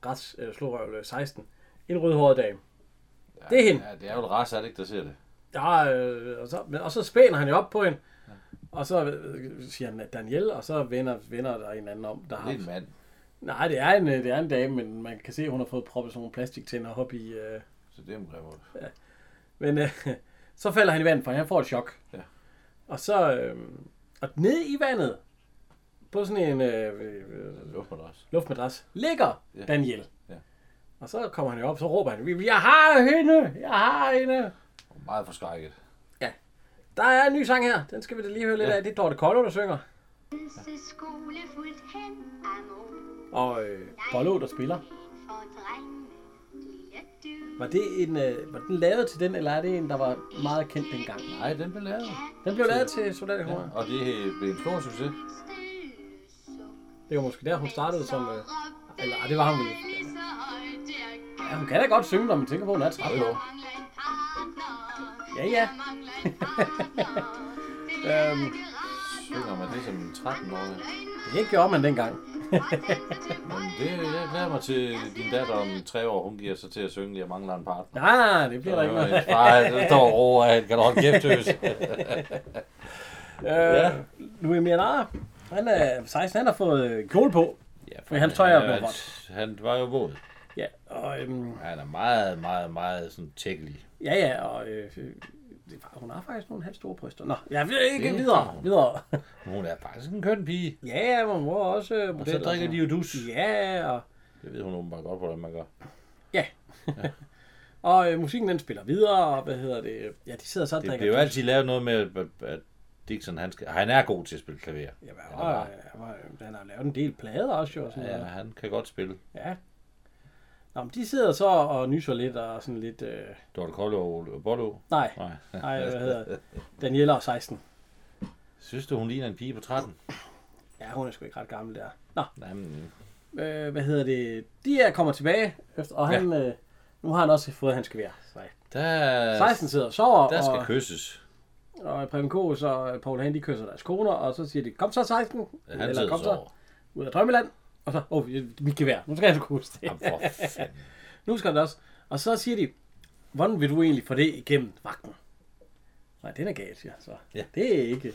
græs, øh, slårøvel seksten. En rødhåret dame. Ja, det er hende. Ja, det er jo et ras, er det ikke, der siger det? Ja, øh, og, så, og så spænder han jo op på hende. Ja. Og så øh, siger han Danielle, og så vender, vender der en anden om. Der det er har... en mand. Nej, det er en, det er en dame, men man kan se, at hun har fået proppet sådan nogle plastiktænder op i... Øh... Så det er en grimmer. Ja. Men øh, så falder han i vandet, for han får et chok. Ja. Og så... Øh, og ned i vandet, på sådan en... Øh, øh, luftmadras. Luftmadras, ligger ja. Danielle. Ja. Og så kommer han jo op, så råber han, jeg har hende, jeg har hende. Meget forskrækket. Ja. Der er en ny sang her, den skal vi da lige høre lidt ja. Af. Det er Dorthe Kollo, der synger. Ja. Og øh, Bollo, der spiller. Var det en, øh, var den lavet til den, eller er det en, der var meget kendt dengang? Nej, den blev lavet. Den blev lavet til Soldaterkamrater. Ja. Og det blev en stor succes. Det var måske der, hun startede som... Øh, eller det var hun vel. Ja, hun kan da godt synge, når man tænker på, at hun er tretten år. Ja, ja. øhm, synger man det som en tretten-årig? Det gjorde man dengang. Men det, jeg glæder mig til din datter om tre år, hun giver sig til at synge, jeg mangler en partner. Nej, nej, det bliver der ikke noget. Nej, det står over, at han kan da holde kæftøs. Louis Mianara, han er seksten, han har fået kjole på, ja, for han tøjer på godt. Han var jo våd. Ja, og... Øhm, han er meget, meget, meget sådan tækkelig. Ja, ja, og... Øh, hun har faktisk nogle halv store bryster. Nå, jeg vil ikke det, videre, hun, videre. Hun er faktisk en køn pige. Ja, men hun var også... Øh, og så drikker de jo dus. Ja, og... Det ved hun åbenbart godt, hvordan man gør. Ja. ja. og øh, musikken, den spiller videre, og hvad hedder det... Ja, de sidder så og drikker. Det bliver jo altid lavet noget med, at Dixon, han, skal, han er god til at spille klaver. Ja, men, og, og, og, han har lavet en del plader også, jo. Sådan ja, noget. Han kan godt spille. Ja. Nå, de sidder så og nyser lidt og sådan lidt... Øh... Dorthe Kollo og Bollo? Nej, nej, nej hvad hedder Danielle og seksten. Synes du, hun ligner en pige på tretten? Ja, hun er sgu ikke ret gammel der. Nå, Jamen. Øh, hvad hedder det? De her kommer tilbage, efter, og han, ja. øh, nu har han også fået hans gevær. Der... seksten sidder og sover. Der skal og, kysses. Og Preben Kaas og Poul Hagen, de kysser deres koner, og så siger de, kom så seksten, ja, han eller kom så sover. Ud af drømmeland. Og så, åh, oh, mit gevær, nu skal jeg så kusse det. Jamen, nu skal det også. Og så siger de, hvordan vil du egentlig få det igennem vagten? Nej, den er galt, siger så. Ja. Det er ikke...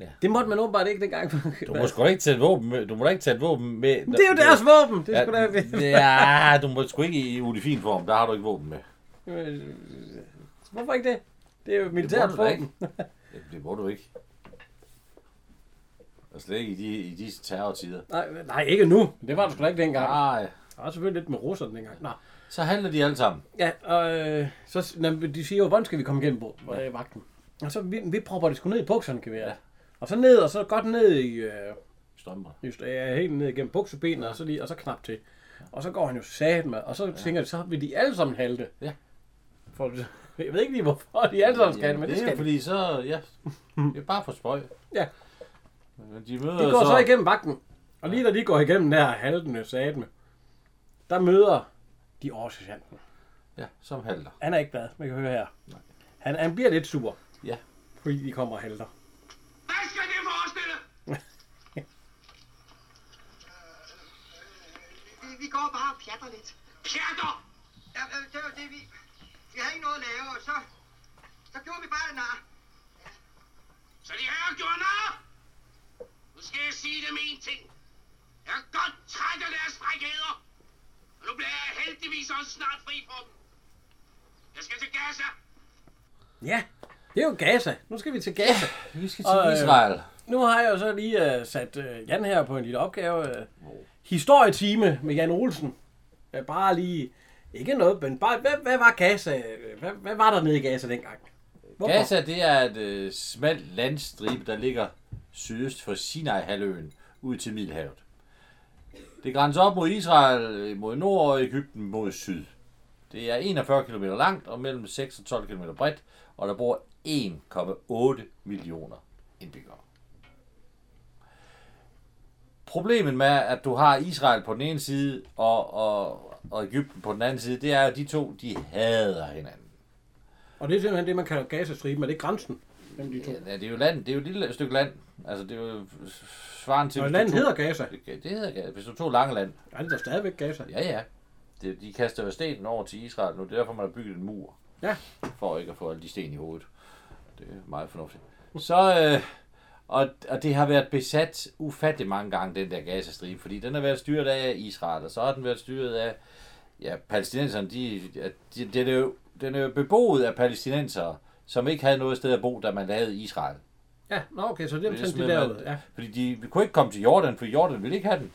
Ja. Det måtte man åbenbart ikke dengang. Du må sgu ikke tage et våben med. Du må da ikke tage et våben med. Men det er jo deres våben! Det er sgu da... Ja, du må sgu ikke i ulefin form, der har du ikke våben med. Hvorfor ikke det? Det er jo militært våben. Det må du ikke. Og slet ikke i, de, i disse terrortider. Nej, nej, ikke nu. Det var det sgu da ikke dengang. Nej. Der var selvfølgelig lidt med russerne dengang. Nå. Så handler de alle sammen. Ja, og øh, så, de siger jo, hvordan skal vi komme igennem på ja. Vagten? Og så vi, vi propper det sgu ned i bukserne, kan vi ja. Og så ned, og så godt ned i... Øh, strømper. Just, ja, helt ned igennem buksebenene, og så, lige, og så knap til. Ja. Og så går han jo satan med, og så ja. Tænker de, så vil de alle sammen halte. Ja. For, jeg ved ikke lige, hvorfor de alle sammen skal ja, men det, det skal fordi så... Ja, det er bare for spøj. Ja. De, de går så, så igennem vagten, og lige da de går igennem der haltende satme, der møder de er oversergeanten. Ja, som halter. Han er ikke glad, man kan høre her. Nej. Han, han bliver lidt sur. Ja. Fordi de kommer og halter. Hvad skal det forestille? Vi går bare og pjatter lidt. Pjatter? Ja, det var det, vi... Vi havde ikke noget at lave, og så... Så gjorde vi bare det nar. Ja. Så de her gjorde nar? Nu skal jeg sige dem en ting. Jeg er godt træt af deres frækheder. Og nu bliver jeg heldigvis også snart fri på dem. Jeg skal til Gaza. Ja, det er jo Gaza. Nu skal vi til Gaza. Ja, vi skal til og, Israel. Øh, nu har jeg jo så lige øh, sat øh, Jan her på en lille opgave. Øh, historietime med Jan Olsen. Øh, bare lige... Ikke noget, men bare... Hvad, hvad var Gaza? Hvad, hvad var der nede i Gaza dengang? Hvorfor? Gaza, det er et øh, smalt landstribe, der ligger sydøst for Sinai-halvøen ud til Middelhavet. Det grænser op mod Israel mod nord og Egypten mod syd. Det er enogfyrre kilometer langt og mellem seks og tolv kilometer bredt, og der bor en komma otte millioner indbyggere. Problemet med, at du har Israel på den ene side og, og, og Egypten på den anden side, det er, at de to, de hader hinanden. Og det er simpelthen det, man kalder Gazastriben, men det er grænsen. De to. Ja, det er jo land. Det er jo et lille stykke land. Altså, det er jo svaren til... Og landet hedder Gaza. Det hedder Gaza. Hvis du tog Langeland. Ja, det er der stadigvæk Gaza. Ja, ja. Det, de kaster jo stenen over til Israel nu. Det er derfor, man har bygget en mur. Ja. For ikke at få alle de sten i hovedet. Det er meget fornuftigt. Så, øh, og, og det har været besat ufattelig mange gange, den der Gazastribe. Fordi den har været styret af Israel, og så har den været styret af... Ja, palæstinenserne, de... de, de, de er jo, den er jo beboet af palæstinensere, som ikke havde noget sted at bo, da man lavede Israel. Ja, nå okay, så det er sådan det derude, ja. Fordi de kunne ikke komme til Jordan, for Jordan ville ikke have den.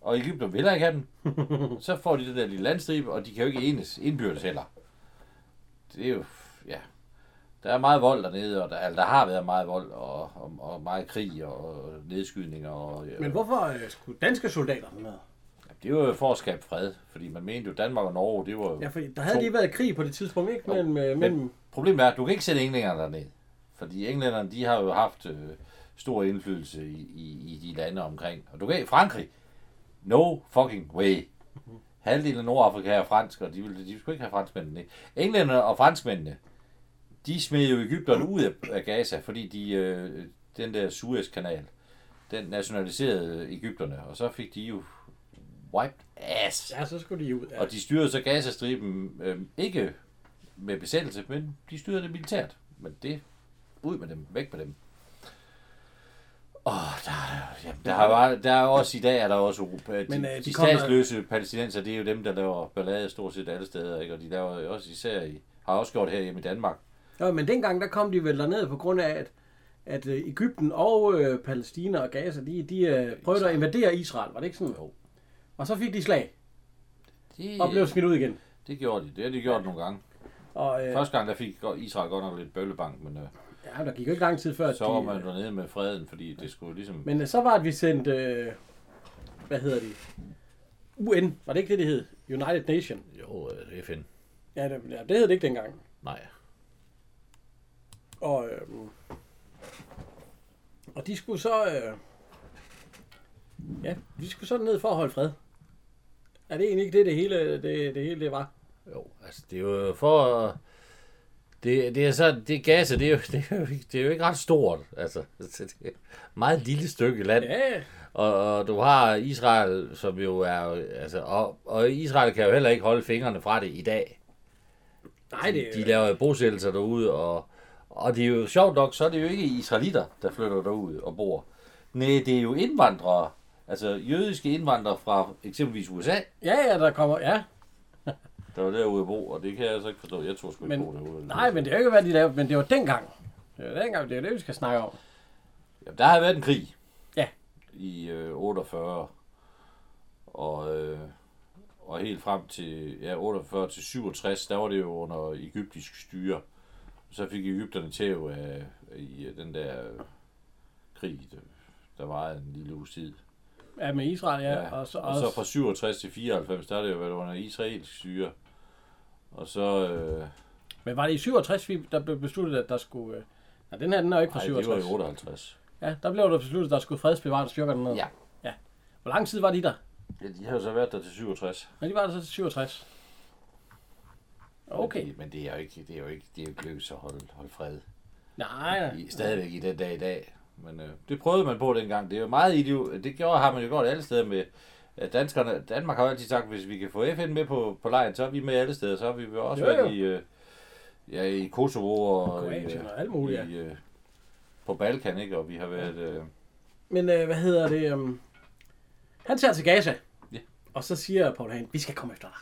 Og Egypten ville ikke have den. Så får de det der lille landstribe, og de kan jo ikke enes indbyrdes heller. Det er jo, ja. Der er meget vold dernede, og der, altså, der har været meget vold, og, og, og meget krig, og nedskydninger. Og, ja. Men hvorfor skulle danske soldater med? Det var jo for at skabe fred, fordi man mente jo Danmark og Norge, det var... Ja, for der havde to... lige været krig på det tidspunkt, ikke? Jo, men, men problemet er, at du kan ikke sætte englænderne derned, fordi englænderne, de har jo haft øh, stor indflydelse i, i, i de lande omkring. Og du kan Frankrig, no fucking way. Halvdelen af Nordafrika er fransk, og de ville, de ville sgu ikke have franskmændene. Englænderne og franskmændene, de smed jo Egypterne ud af Gaza, fordi de, øh, den der Suezkanal, den nationaliserede Egypterne, og så fik de jo... wiped ass. Ja, så skulle de ud. Ja. Og de styrede så Gazastriben øh, ikke med besættelse, men de styrede det militært. Men det, ud med dem, væk med dem. Åh, oh, der, jamen, der, var, der er også i dag, er der også Europa. De, men, øh, de, de statsløse kommer... palæstinenser, det er jo dem, der laver ballade stort set alle steder, ikke? Og de laver også især i, har også gjort herhjemme i Danmark. Ja, men dengang, der kom de vel derned på grund af, at at Egypten og øh, Palæstina og Gaza, de, de øh, prøvede at invadere Israel, var det ikke sådan? Jo. Og så fik de slag, de, og blev smidt ud igen. Det gjorde de. Det har de gjort nogle gange. Og, øh, Første gang, der fik Israel godt nok lidt bøllebank, men... Øh, ja, der gik jo ikke lang tid før, så var de, man dernede med freden, fordi det skulle ligesom... Men så var det, vi sendte... Øh, hvad hedder de? U N. Var det ikke det, det hed? United Nations. Jo, F N. Ja, det, det hed det ikke dengang. Nej. Og... Øh, og de skulle så... Øh, ja, de skulle så ned for at holde fred. Er det egentlig ikke det, det hele det, det hele det var? Jo, altså det er jo for det det er så det Gaza, det er jo det er jo, det er jo ikke ret stort, altså det er et meget lille stykke land. Ja. Og, og du har Israel, som jo er altså og, og Israel kan jo heller ikke holde fingrene fra det i dag. Nej, det er... de laver bosættelser derude og og det er jo sjovt nok, så er det jo ikke israelitter, der flytter derud og bor. Nej, det er jo indvandrere. Altså jødiske indvandrere fra eksempelvis U S A. Ja, ja, der kommer, ja. Der var derude at bo, og det kan jeg altså ikke forstå. Jeg tror sgu ikke bo derude. Nej, men det er jo ikke, hvad de lavede, men det var dengang. Det var dengang, det er det, vi skal snakke om. Jamen, der har været en krig. Ja. I øh, otteogfyrre og, øh, og helt frem til, ja, otteogfyrre til syvogtres, der var det jo under egyptisk styre. Så fik egypterne tæv af, i den der øh, krig, der var en lille uges tid. Ja, med Israel, ja. ja. Og, så, og så fra syvogtres til fireoghalvfems, der er det jo været under israelsk styre. Og så... Øh... Men var det i syvogtres, der blev besluttet, at der skulle... Øh... Nej, den her, den er jo ikke fra syvogtres. Nej, det var i otteoghalvtreds. Ja, der blev der besluttet, at der skulle fredsbevarende styrker dernede. Ja. Ja. Hvor lang tid var de der? Ja, de har jo så været der til syvogtres. Ja, de var der så til syvogtres. Okay. Men, men det er jo ikke, det er jo ikke, det er jo ikke løs at holde, holde fred. Nej. I, stadigvæk i den dag i dag. Men øh, det prøvede man på dengang. Det er jo meget idiot. Det gjorde, har man jo gjort alle steder med danskerne. Danmark har jo altid sagt, at hvis vi kan få F N med på, på lejen, så er vi med alle steder. Så har vi jo også jo, jo. været i, øh, ja, i Kosovo og, og, i, øh, og alt muligt, i, øh, på Balkan, ikke? Og vi har været... Øh... Men øh, hvad hedder det? Um... Han tager til Gaza, ja. Og så siger Poul Hagen, vi skal komme efter dig.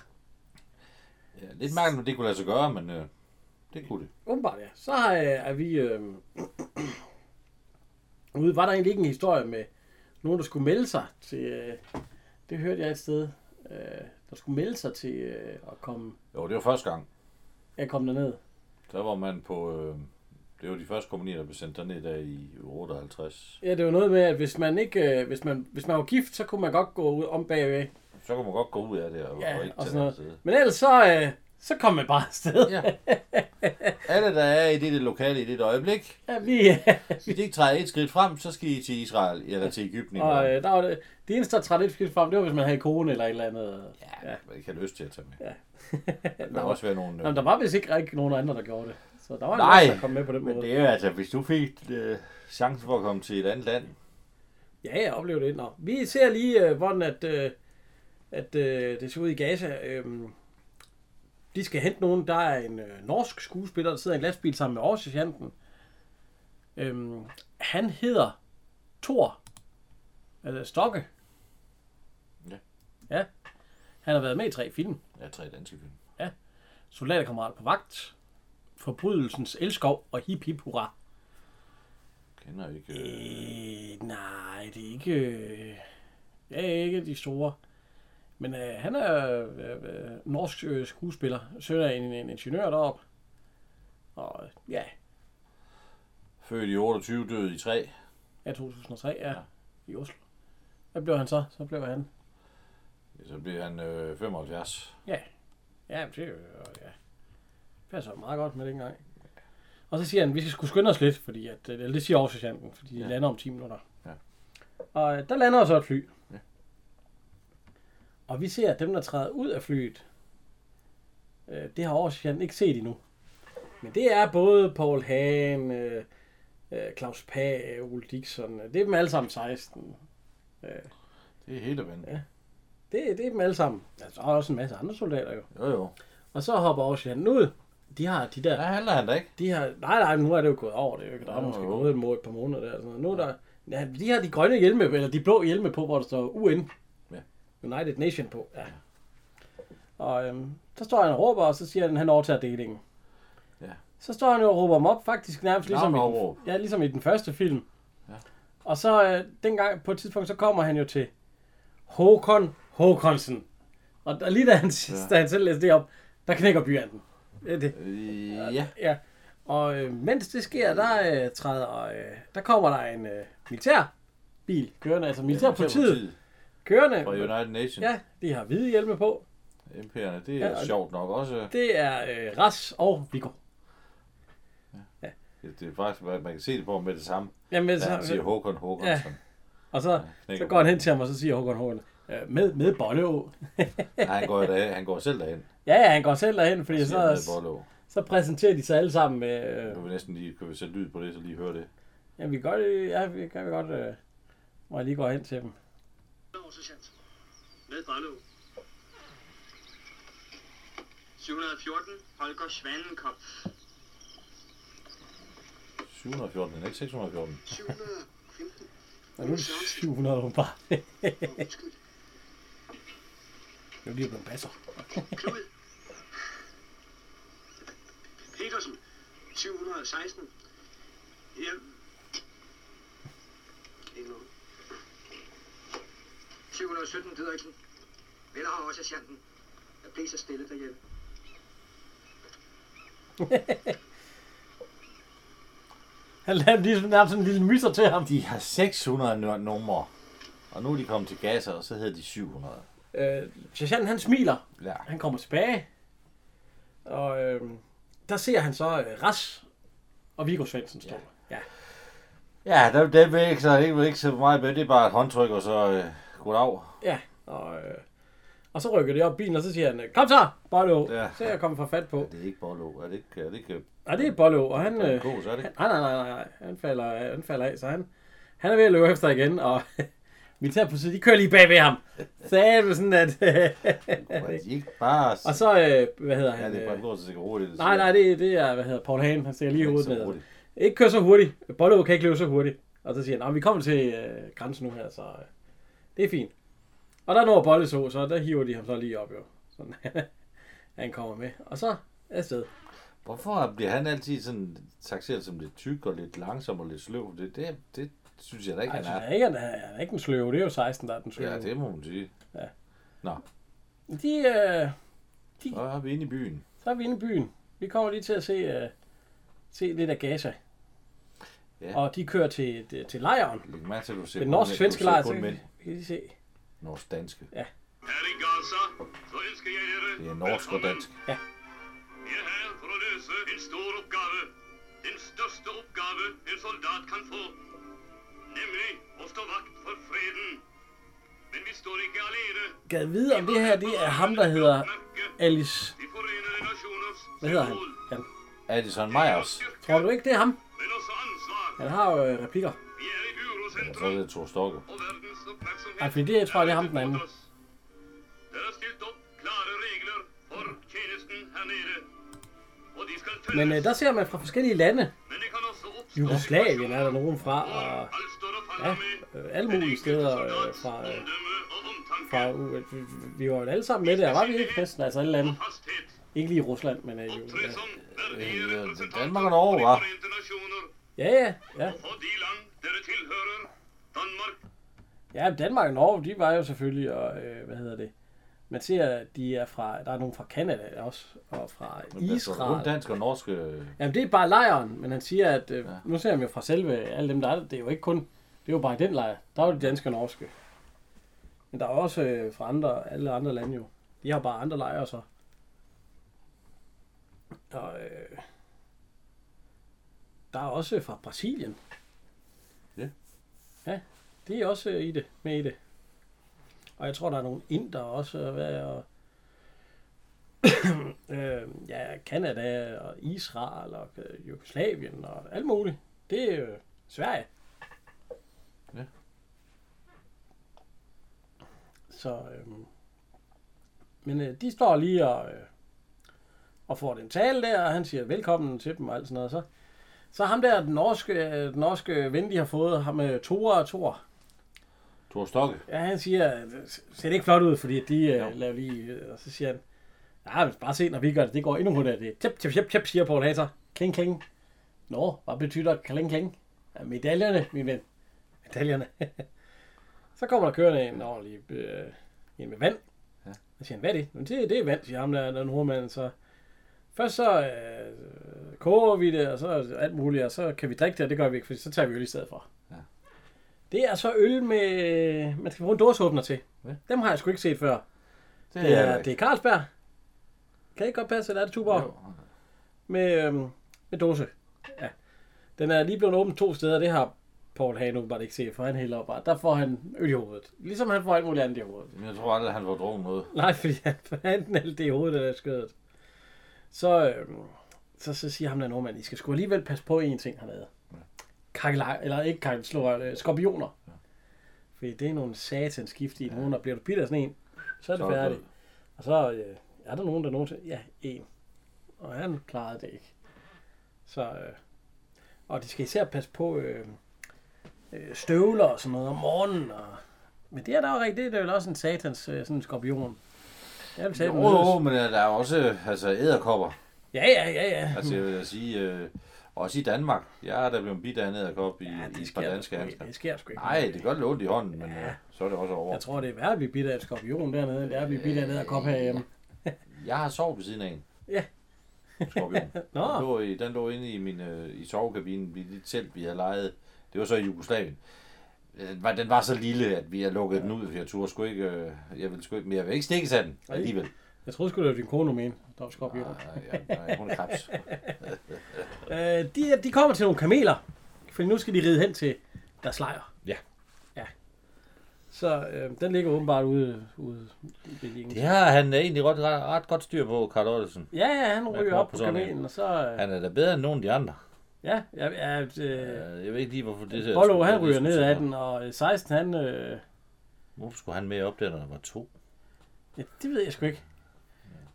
Ja, lidt mærkeligt, at det kunne lade sig gøre, men øh, det kunne det. Åbenbart, ja. Så øh, er vi... Øh... Ude var der egentlig ikke en historie med nogen, der skulle melde sig til... Øh... Det hørte jeg et sted, øh, der skulle melde sig til øh, at komme... Jo, det var første gang. Jeg kom derned. Der var man på... Øh... Det var de første kompanier, der blev sendt derned der i otteoghalvtreds. Ja, det var noget med, at hvis man ikke, hvis man, hvis man var gift, så kunne man godt gå ud om bagved. Så kunne man godt gå ud af det og, ja, og ikke og tage afsted. Men ellers så, øh, så kom man bare afsted. Ja. Alle, der er i det, det lokale i det øjeblik, ja, vi, ja, hvis de ikke træder et skridt frem, så skal I til Israel eller til Egypten. Og øh, der var det, det eneste, der træder et skridt frem, det var, hvis man havde kone eller et eller andet. Ja, ja. Man ikke havde lyst til at tage med. Ja. Der kan også være nogen... Jamen, der var vist ikke rigtig nogen andre, der gjorde det. Så der var nej, en, der kom med på den måde. Men det er altså, hvis du fik øh, chancen for at komme til et andet land. Ja, jeg oplevede det. Nå. Vi ser lige, øh, hvordan at, øh, at, øh, det ser ud i Gaza. Øh, de skal hente nogen. Der er en øh, norsk skuespiller, der sidder i en lastbil sammen med Aarhus Jan. Øh, han hedder Tor øh, Stokke. Ja. Ja. Han har været med i tre film. Ja, tre danske film. Ja. Soldaterkamrater på vagt. Forbrydelsens elskov og hip hip hurra. Kender ikke... Øh, nej, det er ikke... Øh, ja, ikke de store. Men øh, han er øh, norsk øh, skuespiller. Søn af en, en ingeniør derop. Og ja. Født i otteogtyve, død i tre. Ja, to tusind og tre, ja. Ja. I Oslo. Hvad blev han så? Så blev han... Ja, så blev han øh, femoghalvfjerds. Ja. Ja, det er jo... Ja. Det passer meget godt med det engang. Og så siger han, at vi skal skulle skynde os lidt, fordi at, eller det siger også sergeanten, fordi de ja. lander om ti minutter. Ja. Og der lander også et fly. Ja. Og vi ser, at dem, der træder ud af flyet, det har også sergeanten ikke set endnu. Men det er både Poul Hagen, Claus Pag, Ole Dixon, det er dem alle sammen seksten. Det er helt vandet. Ja. Det, det er dem alle sammen. Altså, der er også en masse andre soldater jo. Jo jo. Og så hopper Aarhus Jan ud. De har de der... Nej, handler han da ikke. De har, nej, nej, nu er det jo gået over. Det er jo, der er måske gået et, et par måneder der. Sådan nu der, ja, de har de grønne hjelme, eller de blå hjelme på, hvor der står U N. Ja. United Nations på. Ja. Og øhm, så står han og råber, og så siger han, han overtager delingen. Ja. Så står han jo og råber dem op, faktisk nærmest ligesom, no, no, i, ja, ligesom i den første film. Ja. Og så øh, dengang på et tidspunkt, så kommer han jo til Håkon Håkonsen. Og, og lige da han, ja. da han selv læste det op, der knækker byanten. Det det. Ja. Ja. Og øh, mens det sker, der øh, træder, øh, der kommer der en øh, militærbil kørende, altså militærpolitiet kørende. Fra United Nations. Ja, de har hvide hjelme på. M P'erne, det er ja, sjovt nok også. Det er øh, Ras og Viggo. Ja. Ja. Det, det er faktisk, man kan se det på med det samme. Ja, med det samme. Han siger Håkon Håkonsen. Ja. Og så, ja, så går han hen til ham, og så siger Håkon Håkonsen. Med, med Bolleå. Nej, han går, der, han går selv derhen. Ja, ja, han går selv derhen, fordi så, så præsenterer de sig alle sammen med... Øh... Kan vi næsten lige kan vi sætte lyd på det, så lige høre det. Ja, vi kan godt, ja, vi kan vi godt øh... må jeg lige gå hen til dem. Med Bolleå. syv fjorten, Holger Swartenkoff. syv fjorten, den er ikke seks fjorten. syv femten. Og nu er det syv hundrede, hun bare. Nu er de jo blevet basser. Klud. Petersen. syv hundrede og seksten. Ja. Ikke noget. syv sytten, Didriksen. Venner har også sergeanten. Jeg blev så stille derhjemme. Han lavede ligesom nærmest sådan en lille myser til ham. De har seks hundrede numre, og nu er de kommet til Gaza, og så hedder de syv hundrede. Øh, sergeanten han smiler, ja. Han kommer tilbage, og øh, der ser han så øh, Ras og Viggo Svendsen står. Ja, ja. Ja, det er ikke så, ikke, ikke så meget med, det er bare et håndtryk, og så øh, goddag. Ja, og, øh, Og så rykker de op i bilen, og så siger han, kom så, Bollo. Ja. Så jeg kommer for fat på. Ja, det er ikke Bollo. Er det ikke... Er det ikke... Nej, det er Bollo, og han... Øh, kos, er det? Han, nej, nej, nej, nej. Han falder, han falder af, så han, han er ved at løbe efter igen, og militærpolitiet, de kører lige bag ved ham. Sagde du sådan, at... ikke bare... Og så, øh, hvad hedder han... Ja, det er Bollo, så stikker hurtigt. Nej, nej, det, det er, hvad hedder, Poul Hagen, han stikker lige hovedet ned. Ikke køre så hurtigt. Bollo kan ikke løbe så hurtigt. Og så siger han, vi kommer til øh, grænsen nu her, så øh, det er fint. Og der når Bollo så, så der hiver de ham så lige op, jo. Sådan, han kommer med. Og så afsted. Hvorfor bliver han altid sådan takseret som lidt tyk og lidt langsom og lidt sløv? Det, det, det synes jeg da ikke, ej, han er. Jeg ikke, han er, han er ikke en sløv. Det er jo seksten, der er den sløv. Ja, det må man sige. Ja. Nå. De, øh, de, så er vi inde i byen. Så er vi inde i byen. Vi kommer lige til at se, øh, se lidt af Gaza. Ja. Og de kører til, til, til lejren. Den norsk-svenske lejr, så kan vi se. Norsk-danske. Ja. Her i Gaza, så elsker jeg dere. Det er norsk og dansk. Ja. Vi er her for at løse en stor opgave. Den største opgave en soldat kan få. Nemlig at stå vagt for freden. Men vi står ikke alene. Gad vide om det her, det er ham, der hedder Alice. Hvad hedder han? han? Alison Meyers. Tror du ikke, det er ham? Han har jo replikker. Jeg tror, det er Tor Stokke. Ej, fordi det, jeg tror, det er ham den anden. Men øh, der ser man fra forskellige lande. Jugoslavien er der nogen fra, og ja, øh, alle mulige steder øh, fra... Øh, fra øh, vi var jo alle sammen med det, og var vi ikke festen, altså alle lande. Ikke lige Rusland, men øh, jo, ja. øh, Danmark og Norge, hva'? Ja, ja, ja. Ja, Danmark og Norge, de var jo selvfølgelig, og øh, hvad hedder det? Man ser, at de er fra, der er nogen fra Kanada også, og fra Israel. Men dansk og norsk... Jamen, det er bare lejren, men han siger, at øh, ja. Nu ser man jo fra selve alle dem, der er der. Det er jo ikke kun, det er jo bare den lejr. Der er jo de danske og norske. Men der er også øh, fra andre, alle andre lande jo. De har bare andre lejre så. Og øh, der er også fra Brasilien. Ja. Ja, det er også i det, med i det. Og jeg tror, der er nogle inder også, hvad og, øh, ja, Kanada og Israel og øh, Jugoslavien og alt muligt. Det er øh, Sverige. Ja. Så, øh, men øh, de står lige og, øh, og får den tale der, og han siger velkommen til dem og alt sådan noget. Så, så ham der, den norske, den norske ven, de har fået, ham med Tor og Tor. Tor Stokke? Ja, han siger, ser det ikke flot ud, fordi de ja. laver lige... Og så siger han, nej, bare se, når vi gør det, det går endnu hurtigere. Det er tjep, tjep, tjep, tjep, siger Poul Hagen. Kling, kling. Nå, hvad betyder kling, kling? Ja, medaljerne, min ven. Medaljerne. Så kommer der kørende en ordentlig øh, en med vand. Ja. Så siger han, hvad er det? Men det, det er vand, siger ham, der er nordmanden. Så først så øh, koger vi det, og så alt muligt, og så kan vi drikke det, og det gør vi ikke, for så tager vi øl i stedet for. Ja. Det er så øl med... Man skal bruge en dåseåbner til. Ja. Dem har jeg sgu ikke set før. Det, det, er, det er Carlsberg. Kan ikke godt passe, eller er det Tuborg? Jo. Med, øhm, med dåse. Ja. Den er lige blevet åbent to steder. Det har Poul Hagen bare ikke set, for han hælder bare. Der får han øl i hovedet. Ligesom han får alt muligt andet i hovedet. Men jeg tror aldrig, han får drukket noget. Nej, fordi han får enten alt det i hovedet, der er skødet. Så, øhm, så, så siger ham der nordmand, I skal sgu alligevel passe på en ting hernede. Kakkelej, eller ikke kakkelslår, skorpioner. Ja. Fordi det er nogle satans giftige nogen, ja. Og bliver du bidt af sådan en, så er det færdigt. Og så øh, er der nogen, der nogensinde... Ja, en. Og han klarede det ikke. Så, øh, og de skal især passe på øh, øh, støvler og sådan noget om morgenen. Og, men det er der jo rigtigt, det er jo også en satans øh, sådan en skorpion. Det er jo satans. Jo, men der er også altså edderkopper. Ja, ja, ja, ja. Altså jeg vil sige... Øh, Også i Danmark. Jeg er da blevet bidt af en edderkop i et par danske handsker. Det sker sgu ikke. Nej, det gør det ondt i hånden, men ja. øh, så er det også over. Jeg tror, det er værd at blive bidt af et skorpion dernede, end det er at blive bidt af en edderkop herhjemme. Jeg har sovet ved siden af en. Ja. Skorpion. Nå. Den lå, i, den lå inde i, min, øh, i sovekabinen, i det telt, vi havde lejet. Det var så i Jugoslavien. Den var, den var så lille, at vi havde lukket ja. den ud, for jeg turde sgu ikke, øh, jeg ville sgu ikke mere. Jeg ville ikke stikkes af den alligevel. Jeg troede sgu, det var din kone, men der var skorpion. Nej, nej, nej, hun er krebs. øh, de, de kommer til nogle kameler, for nu skal de ride hen til deres lejr. Ja. Ja. Så øh, den ligger åbenbart ude, ude i det har han egentlig ret, ret, ret godt styr på, Carl Ottesen. Ja, ja, han ryger op på kanalen, og så... Øh... Han er da bedre end nogen af de andre. Ja, jeg, jeg, øh... jeg ved ikke lige, hvorfor det... Her, Bollo, han ryger ned af den, og seksten, han... Øh... Hvorfor skulle han med op der, når der var to? Ja, det ved jeg sgu ikke.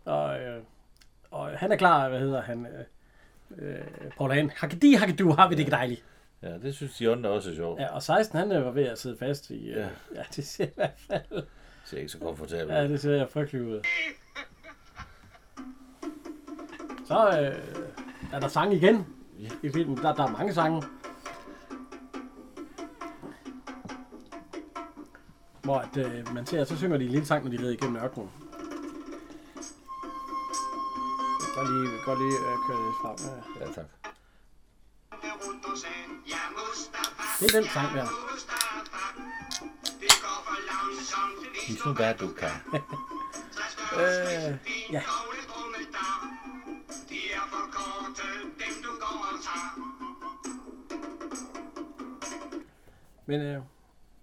Og, øh... og han er klar, hvad hedder han... Øh... Poul Hagen. Hakkedi, hakkedu, har vi det ikke dejligt? Ja, det synes de andre også er sjovt. Ja, og seksten, han var ved at sidde fast i... Ja, øh, ja det ser i hvert fald... Det ser ikke så komfortabelt. Ja, det ser frygteligt ud. Så øh, er der sang igen ja. I filmen. Der, der er mange sange. Hvor at, øh, man ser, så synger de en lille sang, når de rider igennem ørkenen. Jeg kan godt lige, jeg kan godt lige øh, køre det frem. Ja, tak. Det er den sang der. Vis nu hvad du kan. øh, ja. Men øh,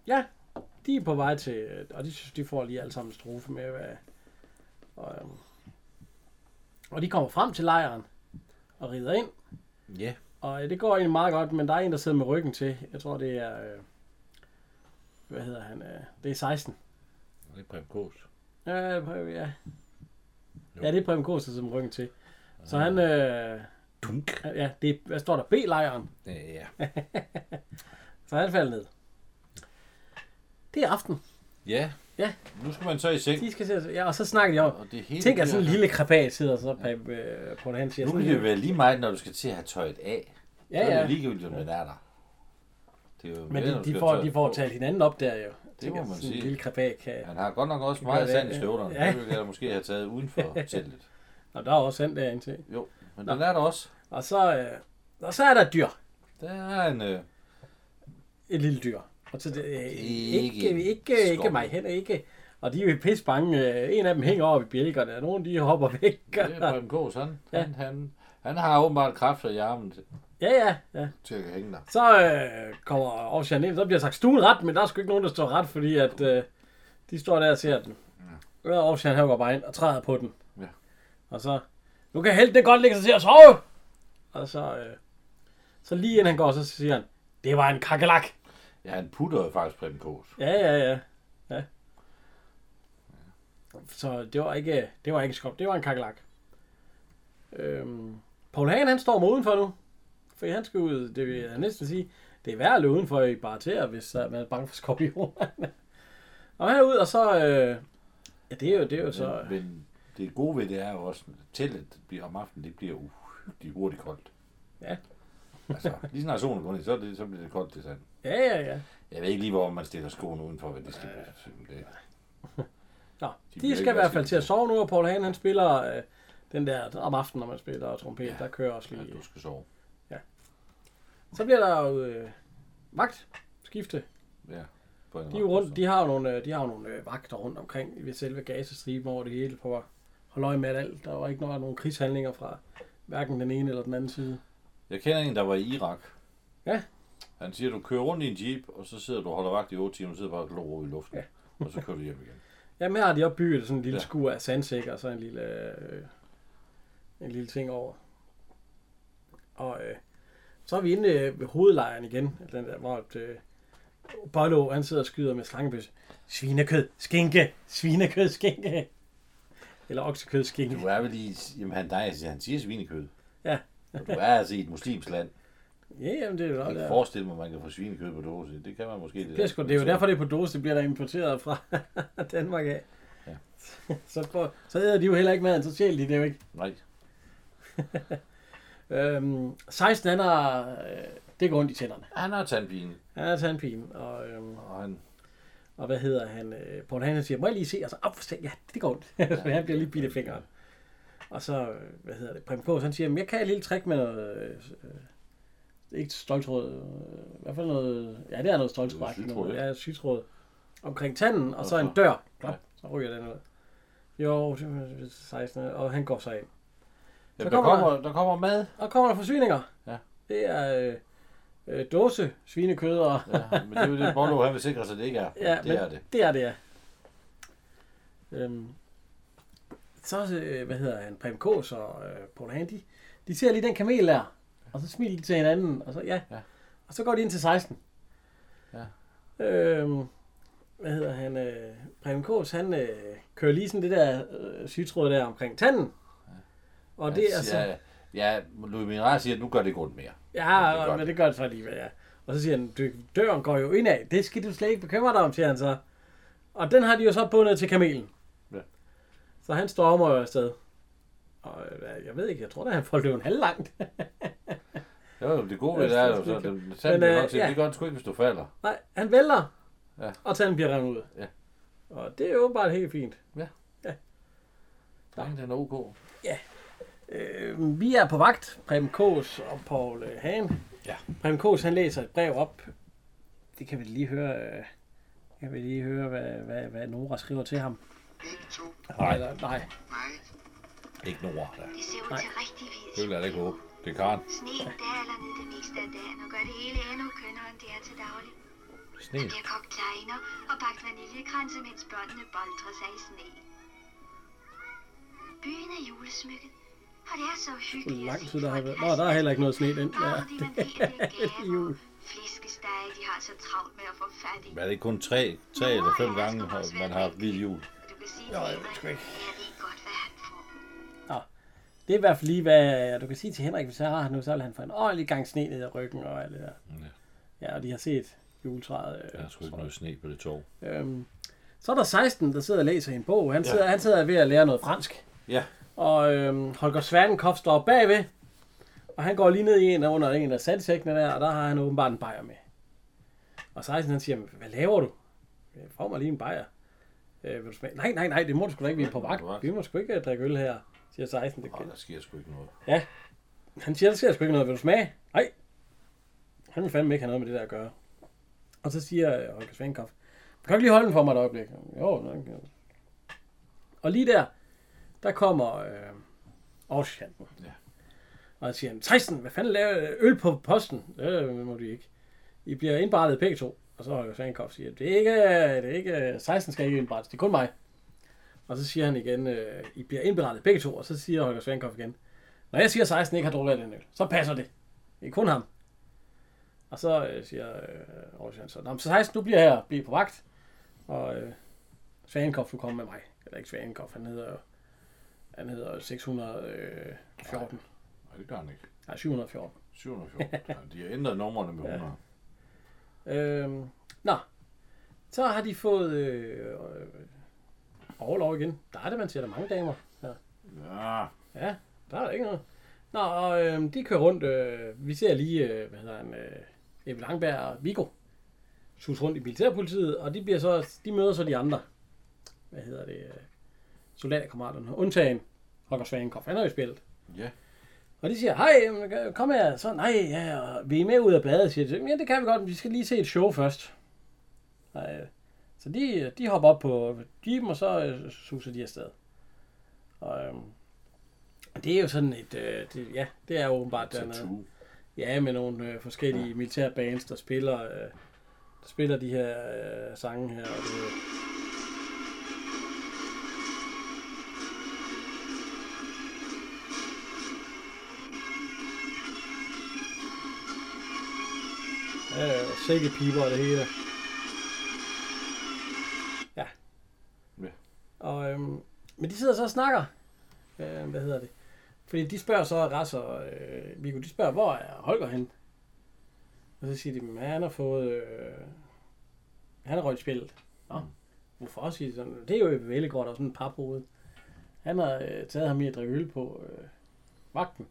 ja, de er på vej til, og de synes de får lige alle sammen strofe med, hvad, og, øh, og de kommer frem til lejren og rider ind. Ja. Yeah. Og det går egentlig meget godt, men der er en, der sidder med ryggen til. Jeg tror, det er... Øh, hvad hedder han? Øh, det er seksten. Det er Preben Kaas. Ja, Preben, ja. Jo. Ja, det er Preben Kaas, der sidder med ryggen til. Så han... Øh, Dunk. Ja, det er, hvad står der? B-lejren. Ja. Så han falder ned. Det er aften. Ja. Ja. Nu skal man så i seng. De skal se, ja, og så snakker de om. Og det hele tænk at sådan en lille krabat sidder så ja. På, øh, på en hand. Nu kan det være lige meget, når du skal til at have tøjet af. Ja, så ja. Er det ligegyldigt, om ja. Det er der. Det er jo men de, de, får, de får talt hinanden op der jo. Det tænk, må man sige. En lille krabat kan... Han har godt nok også meget sand i støvlerne. Ja. Det ville jeg måske have taget uden for teltet. Og der er også sand derinde til. Jo, men nå. Den er der også. Og så, øh, og så er der et dyr. Der er en... Øh... Et lille dyr. Og så det, øh, ikke, ikke, ikke, ikke mig hen, ikke. Og de er jo pisse bange. En af dem hænger over i bjælkerne, og nogen de hopper væk. Og... Det er Preben Kaas, han, ja. han, han, han har åbenbart kræfter i armen til, ja, ja, ja. Til at hænge der. Så øh, kommer Aarhus Jan ind, så bliver sagt stuen ret, men der er sgu ikke nogen, der står ret, fordi at, øh, de står der og ser den. Ja. Og Aarhus Jan, han går bare ind og træder på den. Ja. Og så, nu kan helten godt ligge sig til at sove. Og så, øh, så lige inden han går, så siger han, det var en kakelak. Ja, han putter faktisk Preben Kaas. Ja, ja, ja, ja. Så det var ikke, det var ikke skop, det var en kakelak. Øhm, Poul Hagen, han står med udenfor nu. For han skal ud, det vil jeg næsten sige, det er værd at løbe udenfor i barater, hvis man er bange for skorpioner. Og han er ud, og så, øh, ja, det er jo, det er jo så... Men, men det gode ved det er jo også, teltet bliver om aftenen, det bliver uhyggeligt hurtigt koldt. Ja. Altså, lige snart solen går ned, så, det, så bliver det koldt til sand. Ja, ja, ja. Jeg ved ikke lige, hvor man stiller skoen udenfor, hvad det skal blive. Det... Nå, de, de skal i hvert fald til at sove nu, og Poul Hagen, han spiller øh, den der om aftenen, når man spiller trompet, ja, der kører også lige... Ja, du skal sove. Ja. Så bliver der jo øh, vagt, skifte. Ja. På en de, er rundt, de har jo nogle, de har jo nogle øh, vagter rundt omkring ved selve Gazastriben over det hele, på at holde øje med alt. Der var ikke noget, nogen krigshandlinger fra hverken den ene eller den anden side. Jeg kender en, der var i Irak. Ja. Han siger, at du kører rundt i en jeep, og så sidder du og holder vagt i otte timer, og sidder bare og glor i luften, ja. Og så kører du hjem igen. Jamen her har de opbygget sådan en lille ja. Skur af sandsækker, og så en lille, øh, en lille ting over. Og øh, så er vi inde øh, ved hovedlejren igen, den der, hvor øh, Bollo, han sidder og skyder med slangebøsse. Svinekød, skinke, svinekød, skinke. Eller oksekød, skinke. Du er vel lige, jamen han, nej, han siger svinekød. Ja. Og du er altså i et muslimsk land. Ja, jamen det er jo... Jeg kan forestille mig, at man kan få svinekød på dåse. Det kan man måske... Det, det, sku, det er jo derfor, det er på dåse, det bliver der importeret fra Danmark af. Ja. så, for, så æder de jo heller ikke maden, så sjæl de det jo ikke. Nej. øhm, seksten, han har... Øh, det går ondt i tænderne. Han har tandpine. Han har tandpine, og... Øhm, og han... Og hvad hedder han? Øh, Poul Hagen siger, må jeg lige se? Og så op for seng. Ja, det går ondt. Ja, så han bliver lige bidt af fingeren. Og så, hvad hedder det, Preben Kaas, han siger, jeg kan et lille trick med noget, øh, ikke stoltråd, øh, i hvert fald noget, ja, det er noget stoltråd, noget, ja, sygtråd, omkring tanden, og okay. Så en dør, klap, så ryger den ud. Jo, seksten, og han går så ind. Ja, så kommer, der, kommer, der kommer mad. Og kommer der forsyninger. Ja. Det er, øh, øh, dåse svinekød. Og ja, men det er jo det, Bollo han vil sikre sig, det ikke er. Ja, det er det. Det er det, ja. Øhm, så, øh, hvad hedder han, Preben Kaas og øh, Poul Hagen, de, de ser lige den kamel der, og så smiler de til hinanden, og så, ja. ja. Og så går de ind til seksten. Ja. Øhm, hvad hedder han, øh, Preben Kaas, han øh, kører lige sådan det der øh, sygetråd der omkring tanden. Ja. Og det er så... Altså, ja, Louis Mineral siger, at nu gør det godt mere. Ja, det gør, men det. det gør det så alligevel, ja. Og så siger han, døren går jo indad, det skal du slet ikke bekymre dig om, siger han så. Og den har de jo så bundet til kamelen. Ja. Så han stormer jo afsted. Og jeg ved ikke, jeg tror da, han får løbet halvlangt. Jo, det gode ved det er jo så, den sanden øh, nok til, ja. Det gør han sgu ikke, hvis du falder. Nej, han vælter, ja. Og tanden bliver revet ud. Ja. Og det er jo åbenbart helt fint. Ja. Ja. Drengen, den er ok. Ja. Øh, vi er på vagt, Preben Kaas og Poul Hagen. Ja. Preben Kaas, han læser et brev op. Det kan vi lige høre... Øh... Jeg vil lige høre, hvad, hvad, hvad Nora skriver til ham. Begge to. Nej. Eller, nej. Nej. Ikke Nora. Da. De ser ud til rigtig vildt. Det vil jeg ikke håbe. Det er Karen. Sneen daler ned det meste af dagen og gør det hele endnu kønnere, end det er til daglig. Sneen. Der bliver kogt kleiner og bagt vaniljekranse, mens børnene boldrer sig i sne. Byen er julesmykket, og det er så hyggeligt. Lang tid, der har været. Nå, der er heller ikke noget sne den. Ja. Jul. Flæskesteg, de har så travlt med at få fat i. Men er det kun tre, tre ja, eller fem gange, man har haft hvid jul? Nå, jeg ved sgu ikke. Nå, det er i hvert fald lige, hvad du kan sige til Henrik, hvis jeg har nu, så vil han få en ordentlig gang sne ned ad ryggen og alt det der. Ja, ja, og de har set juletræet. Øh, der er sgu ikke noget sne på det tog. Øhm, så er der seksten, der sidder og læser i en bog. Han sidder, ja. han sidder ved at lære noget fransk. Ja. Og øhm, Holger Swartenkoff står bagved. Og han går lige ned i en under en af salgsækkene der, og der har han åbenbart en bajer med. Og seksten han siger, hvad laver du? Jeg får mig lige en bajer. Øh, vil du smage? Nej, nej, nej, det må du sgu da ikke, vi er på vagt. Vi må sgu ikke drikke øl her, siger seksten. Det kan... Nå, der sker sgu ikke noget. Ja, han siger, der sker sgu ikke noget. Vil du smage? Nej. Han vil fandme ikke have noget med det der at gøre. Og så siger Holger Swartenkoff, kan du ikke lige holde den for mig et øjeblik? Jo, nej. Og lige der, der kommer øh, Aarhus Jan. Ja. Og han siger, seksten, hvad fanden laver øl på posten? Det må de ikke. I bliver indberettet begge to. Og så Holger Swartenkoff siger, det er ikke, det er ikke, seksten skal ikke indberettes, det er kun mig. Og så siger han igen, I bliver indberettet begge to. Og så siger Holger Swartenkoff igen, når jeg siger, seksten ikke har drukket den øl, så passer det. Det er kun ham. Og så siger Aarhus Jan, så seksten, du bliver her, bliver på vagt. Og øh, Swartenkoff, du kommer med mig. Eller ikke Swartenkoff, han hedder, han hedder seks hundrede og fjorten. Nej, det gør han ikke. Nej, syv hundrede og fjorten. syv hundrede og fjorten. De har ændret numrene med hundrede. Ja. Øhm, nå, så har de fået øh, øh, overlov igen. Der er det, man siger, der mange damer. Ja. Ja. Ja, der er der ikke noget. Nå, og øh, de kører rundt. Øh, vi ser lige, øh, hvad hedder han, øh, Ebbe Langberg og Viggo sus rundt i militærpolitiet, og de, bliver så, de møder så de andre. Hvad hedder det? Øh, Soldaterkamraterne. Undtagen Holger Swartenkoff. Han har jo spillet. Ja. Og de siger, hej, kom her, så nej, ja, og vi er med ud af badet, siger de. Ja, det kan vi godt, men vi skal lige se et show først. Nej. Så de, de hopper op på jeepen, og så suser de afsted. Og øhm, det er jo sådan et, øh, det, ja, det er åbenbart dernede. Ja, med nogle øh, forskellige ja. militærbands, der spiller, øh, der spiller de her øh, sange her. Og det, og sækkepiber og det hele. Ja. Ja. Og, øhm, men de sidder så og snakker. Øh, hvad hedder det? Fordi de spørger så Ras og øh, Viggo, de spørger, hvor er Holger henne? Og så siger de, at han har fået... Øh, han har røgt spillet. Nå, mm. Hvorfor siger de sådan? Det er jo Velgaard, der er sådan en paphoved. Han har øh, taget ham i at drikke øl på øh, vagten.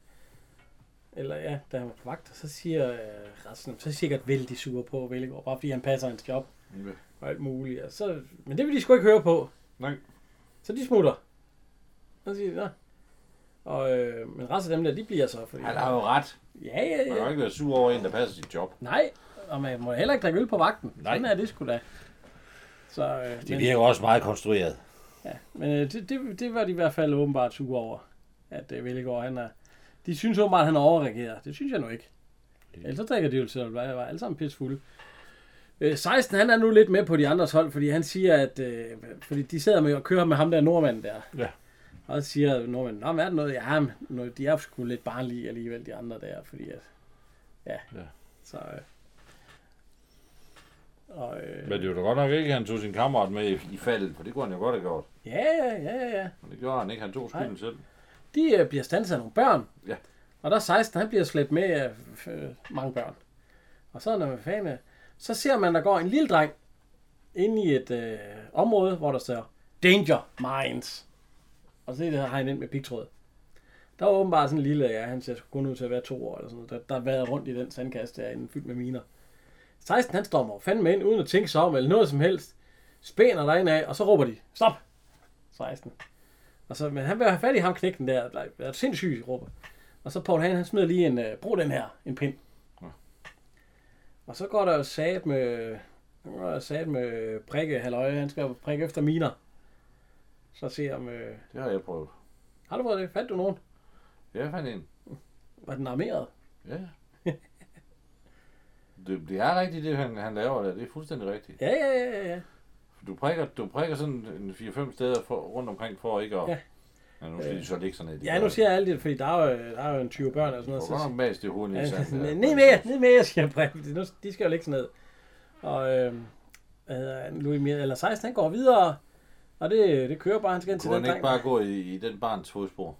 Eller ja, da han var på vagt, så siger øh, resten, så er sikkert vældig sure på Velgaard, bare fordi han passer hans job okay. og alt muligt. Og så, men det vil de sgu ikke høre på. Nej. Så de smutter. Så siger de, nå. Og, øh, men resten af dem der, de bliver så. Fordi, han har jo ret. Ja, ja, ja. Man kan ikke være sur over en, der passer sit job. Nej, og man må heller ikke drikke øl på vagten. Nej. Sådan er det sgu da. Så, øh, det virker men, også meget konstrueret. Ja, men øh, det, det, det var de i hvert fald åbenbart sure over, at øh, Velgaard, han er... De synes åbenbart, at han overreagerer. Det synes jeg nu ikke. Ellers så drikker de jo selv, og var alle sammen pissfulde. Øh, seksten, han er nu lidt med på de andres hold, fordi han siger, at øh, fordi de sidder med og kører med ham der nordmanden der. Ja. Og så siger nordmanden, nå, hvad er det noget? Ja, men de er sgu lidt barnlige alligevel, de andre der, fordi at, ja. Ja. Så, øh. Og, øh, men det var da godt nok ikke, at han tog sin kammerat med i, i faldet, for det kunne han jo godt have gjort. Ja, ja, ja, ja. Men det gjorde han ikke, han tog skylden selv. De øh, bliver standset af nogle børn. Ja. Og der er seksten, han bliver slæbt med af øh, mange børn. Og så er der fanden, så ser man, der går en lille dreng ind i et øh, område, hvor der står Danger Mines. Og så er det her hegn ind med pigtråd. Der var åbenbart sådan en lille, ja, han ser kun ud til at være to år eller sådan noget, der, der vader rundt i den sandkasse derinde, fyldt med miner. seksten, han stormer fandme ind, uden at tænke sig om eller noget som helst. Spæner derinde af, og så råber de, stop! seksten. Og så, men han vil have fat i ham knægten der, der er sindssygt, råber. Og så Poul Hagen, han smider lige en, uh, brug den her, en pind. Ja. Og så går der jo sat med, sat med prikke, halløj, han skal prikke efter miner. Så se om... Uh... Det har jeg prøvet. Har du prøvet det? Fandt du nogen? Ja, jeg fandt en. Var den armeret? Ja. det, det er rigtigt, det han, han laver der. Det er fuldstændig rigtigt. Ja, ja, ja, ja. Du prikker, du prikker sådan fire fem steder for, rundt omkring for ikke at... Ja. Ja, nu skal de så ligge sådan et. Ja, nu siger jeg alt det, fordi der er jo, der er jo en tyve børn og sådan noget. Det var godt nok mast i hovedet, ja, ikke sandt? Ned mere, ned mere, siger jeg prægtigt. De skal jo ligge sådan ned. Og øh, Louis Mier, eller seksten, han går videre, og det, det kører bare, han skal ind til den dreng. Kunne han ikke bare gå i, i den barns fodspor?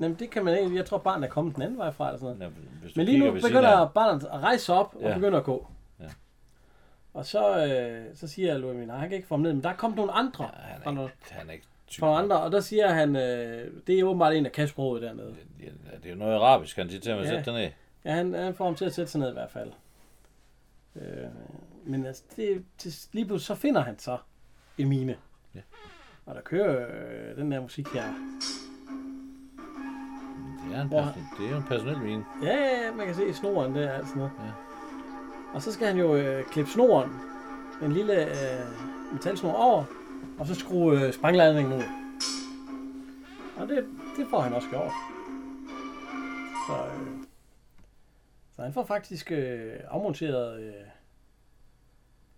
Jamen, det kan man ikke. Jeg tror, barnet er kommet den anden vej fra, eller sådan noget. Ja, men lige nu begynder af... barnet at rejse op, ja, og begynder at gå. Ja. Og så, øh, så siger jeg, Louis Mier, han kan ikke få ham ned, men der er kommet nogle andre. Ja, han er ikke, han er ikke for andre, og der siger han, øh, det er åbenbart en af kasproget dernede. Ja, det er jo noget arabisk, han siger til ham at ja. sætte sig ned. Ja, han, han får ham til at sætte sig ned i hvert fald. Øh, men altså, det, det, lige pludselig så finder han så en mine. Ja. Og der kører øh, den der musik her. Det er, en person, det er jo en personel mine. Ja, man kan se snoren der og alt sådan noget. Ja. Og så skal han jo øh, klippe snoren, en lille øh, metalsnor over, og så skrue øh, sprængladningen ud. Og det, det får han også gjort. Så, øh, så han får faktisk øh, afmonteret, øh,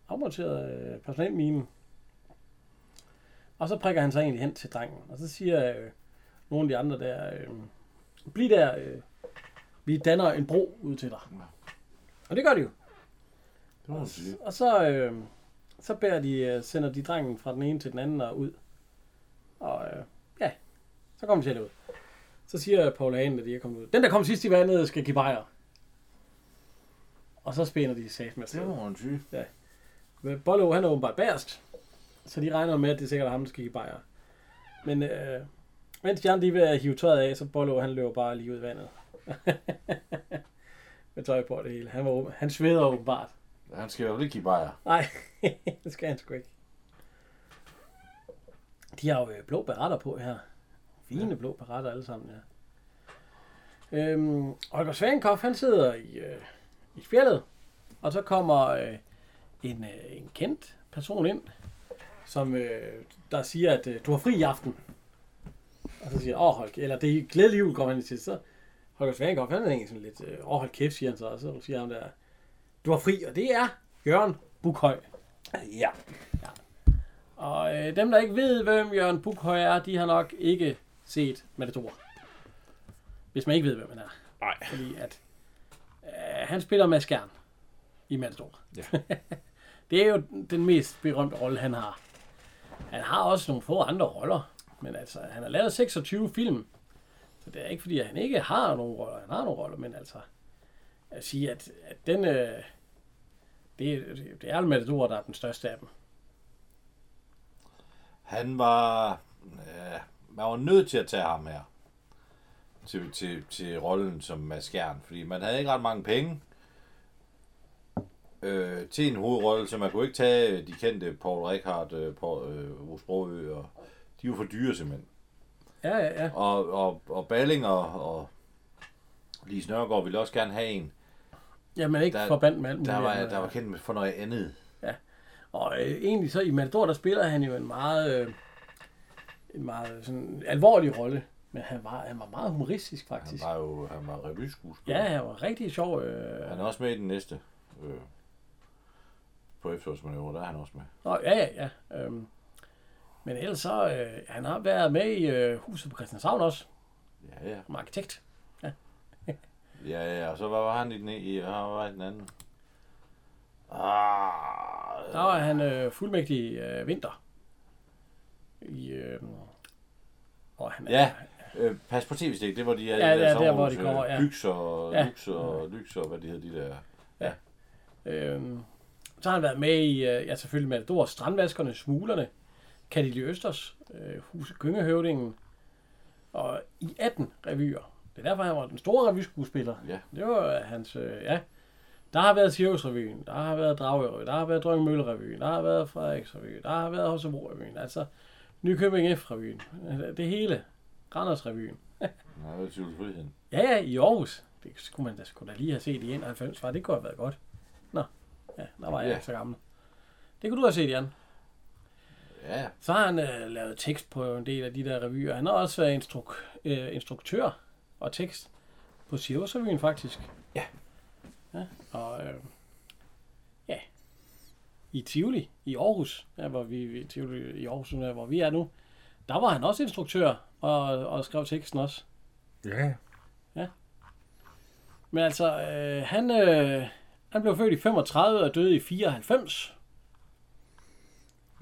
afmonteret øh, personelminen. Og så prikker han sig egentlig hen til drengen. Og så siger øh, nogle af de andre der, øh, bliv der, øh, vi danner en bro ud til dig. Og det gør de jo. Det og, og så... Øh, Så bærer de, sender de drengen fra den ene til den anden og ud. Og øh, ja, så kommer de til ud. Så siger Poul Hagen, at de er kommet ud. Den, der kom sidst i vandet, skal give bajer. Og så spænder de safe med sig. Det var en syg. Ja. Men Bollo, han er åbenbart bagerst. Så de regner med, at det er sikkert ham, der skal give bajer. Men øh, mens Jan lige ved at hive tøjet af, så Bollo, han løber bare lige ud i vandet. med tøj på det hele. Han, var, han sveder åbenbart. Han skal jo ikke give bajer. Nej, det skal han sgu ikke. De har jo blå beretter på her. Fine, ja, blå beretter alle sammen, ja. Øhm, Holger Swartenkoff, han sidder i, øh, i fjeldet, og så kommer øh, en, øh, en kendt person ind, som øh, der siger, at øh, du har fri i aften. Og så siger åh, Holger, eller det er glædelig jul, kommer han til. Så Holger Swartenkoff, han er egentlig sådan lidt, åh, øh, hold kæft, siger han så, og så siger han der, du er fri, og det er Jørgen Bukhøj. Ja. ja. Og øh, dem, der ikke ved, hvem Jørgen Bukhøj er, de har nok ikke set Matador. Hvis man ikke ved, hvem han er. Nej. Fordi at øh, han spiller Mads Kjern i Matador. Ja. det er jo den mest berømte rolle, han har. Han har også nogle få andre roller, men altså, han har lavet seksogtyve film. Så det er ikke fordi, at han ikke har nogle roller. Han har nogle roller, men altså... at sige, at, at den, øh, det, det er Matador, der er den største af dem. Han var, øh, man var nødt til at tage ham her, til, til, til rollen som Mads Kjern, fordi man havde ikke ret mange penge øh, til en hovedrolle, så man kunne ikke tage de kendte Poul Reichhardt, øh, Rus Broø, og de var for dyre simpelthen. Ja, ja, ja. Og, og, og Balling og, og Lise Nørgaard ville også gerne have en. Ja, men ikke der, forbandt med alt muligt. Der var, der var kendt for noget andet. Ja, og øh, egentlig så i Matador, der spiller han jo en meget, øh, en meget sådan, alvorlig rolle. men han var, han var meget humoristisk faktisk. Han var jo han var revyskuespiller. Ja, han var rigtig sjov. Øh... Han er også med i den næste øh, på efterårsmanøvre, der er han også med. Nå, ja, ja, ja. Øhm, men ellers så, øh, han har været med i øh, Huset på Christianshavn også. Ja, ja. Som arkitekt. Ja. ja, ja, og så var han i den, i, han var i den anden. Ah, der var han øh, fuldmægtig øh, vinter. I, øh, og han, ja, øh, pas på T V-stik, det var de her ja, de der, der, der hvor de kommer, ja. Lykser og ja. Lykser og lykser, hvad de hedder de der. Ja. ja. Øhm, så har han været med i, ja selvfølgelig Matador, Strandvaskerne, Smuglerne, Kadilje Østers, øh, Huset Gyngehøvdingen og i atten revyer. Det er derfor, han var den store revyskuespiller. Ja. Det var hans, øh, ja. Der har været Sirius-revyen, der har været Dragør, der har været Drøngemølle-revyen, der har været Frederiks-revyen, der har været Holstebro-revyen, altså Nykøbing F-revyen, det hele, Randers-revyen. Nej, det er Sirius-revyen. Ja, ja, i Aarhus. Det skulle man da, skulle da lige have set i enoghalvfems, var det kunne have været godt. Nå, ja, der var jeg ja. ikke så gammel. Det kunne du have set, Jan. Ja. Så har han øh, lavet tekst på en del af de der revyer. Han har også været instruk- øh, instruktør og tekst på Sirius-revyen faktisk. Ja. Ja, og øh, ja, i Tivoli, i Aarhus, ja, hvor vi, Tivoli, i Aarhus, hvor vi er nu, der var han også instruktør, og, og skrev teksten også. Ja. Ja. Men altså, øh, han, øh, han blev født i femogtredive og døde i fireoghalvfems.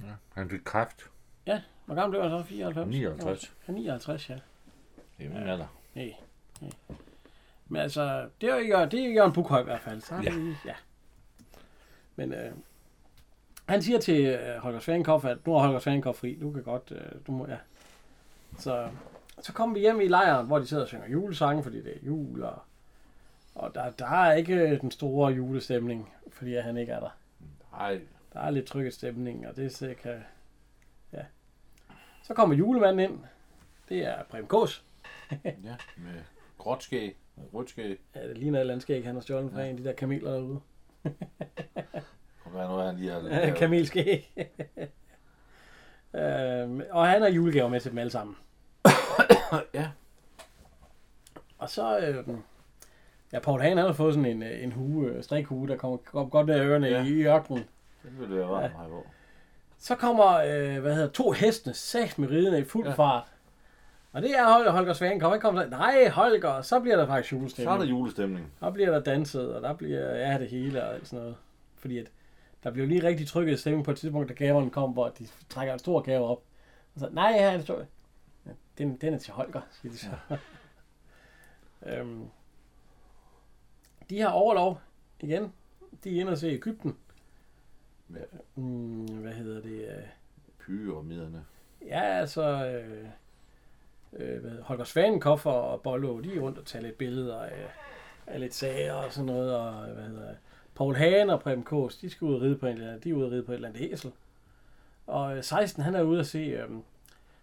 Ja, han fik kræft. Ja, hvor gammel blev han så? fireoghalvfems? nioghalvtreds. Ja, nioghalvtres, ja. Det er min alder. Nej, nej. Men altså, det er jo, det er jo Jørgen Bukhøj i hvert fald. Så ja. Det, ja. Men øh, han siger til øh, Holger Swartenkoff, at nu er Holger Swartenkoff fri. Du kan godt, øh, du må, ja. Så, så kommer vi hjem i lejren, hvor de sidder og synger julesange, fordi det er jul. Og, og der, der er ikke den store julestemning, fordi han ikke er der. Nej. Der er lidt trykket stemning, og det er sikkert, ja. Så kommer julemanden ind. Det er Preben Kaas. Ja, med gråt skæg. Rødskæg. Ja, det ligner et eller andet skæg, han har stjålet fra ja. en af de der kameler derude. Og hvad nu er han lige har... Kamelskæg. øhm, og han har julegaver med til dem alle sammen. ja. Og så... Øhm, ja, Poul Hagen har fået sådan en, en hue, strikhue, der kommer op godt ned af ørerne ja. i ørkenen. Det vil det være varmt her på. Så kommer, øh, hvad hedder, to hestene, seks med ridende i fuld ja. fart. Og det er Holger Swartenkoff, han kommer der. Nej, Holger, så bliver der faktisk julestemning. Så er der julestemning. Der bliver der danset, og der bliver ja, det hele og alt sådan noget. Fordi at der blev lige rigtig trykket stemning på et tidspunkt, da gaverne kom, hvor de trækker en stor gave op. Og så, nej, her er en stor... Ja, den, den er til Holger, siger de så. Ja. øhm, de har overlov igen. De er inde og se Egypten. Ja. Hmm, hvad hedder det? Pyramiderne. Ja, altså... Øh... Holger Swartenkoff og Bollo, de er rundt og tager lidt billeder af, af lidt sager og sådan noget, og hvad hedder Poul Hagen og Preben Kaas, de skal ud og ride på en eller anden, de er ude og ride på et eller andet æsel. Og seksten, han er ude at se øhm,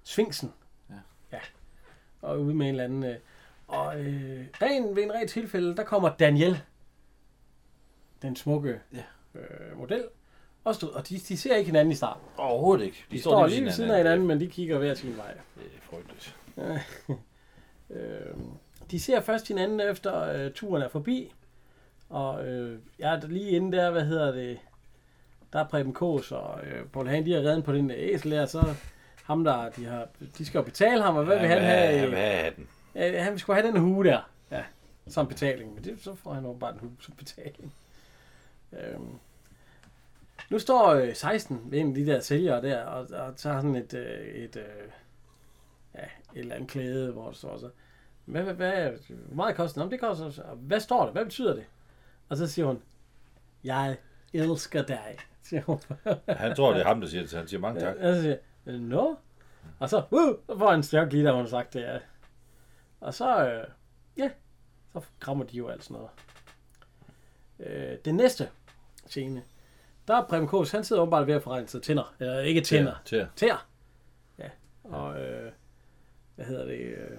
Sfinksen. Ja. ja. Og ude med en eller anden. Øh, og øh, ren, ved en ret tilfælde, der kommer Danielle, den smukke ja. øh, model, og, stod, og de, de ser ikke hinanden i starten. Overhovedet ikke. De, de står, står lige ved siden af hinanden, men de kigger hver sin vej. Det er frygteligt. øh, de ser først hinanden efter øh, turen er forbi, og øh, ja, lige inden der, hvad hedder det, der er Preben Kaas og øh, Poul Hagen, de har reddet på den der æsel der, så ham der, de, har, de skal jo betale ham, og hvad ja, vil han have? Han vil have den. Ja, han skulle have den hue der, ja, som betaling, men det, så får han åbenbart en hue som betaling. Øh, nu står øh, seksten ved en af de der sælgere der, og, og tager sådan et, øh, et øh, ja, et eller andet klæde, hvor det står så. Hvad, hvad, hvad, hvor meget koster det? Nå, det koster, hvad står der? Hvad betyder det? Og så siger hun, jeg elsker dig, siger hun. Han tror, det er ham, der siger det, så han siger mange tak. Og så siger jeg, no. Og så, uh, hvor en stærk lige, der hun har sagt det. Ja. Og så, øh, ja, så krammer de jo alt sådan noget. Øh, det næste scene, der er Preben Kaas, han sidder åbenbart ved at forregne sig tænder. Eller ikke tænder. Tæer. Tæer. Ja, og... Øh, Hvad hedder det? Øh,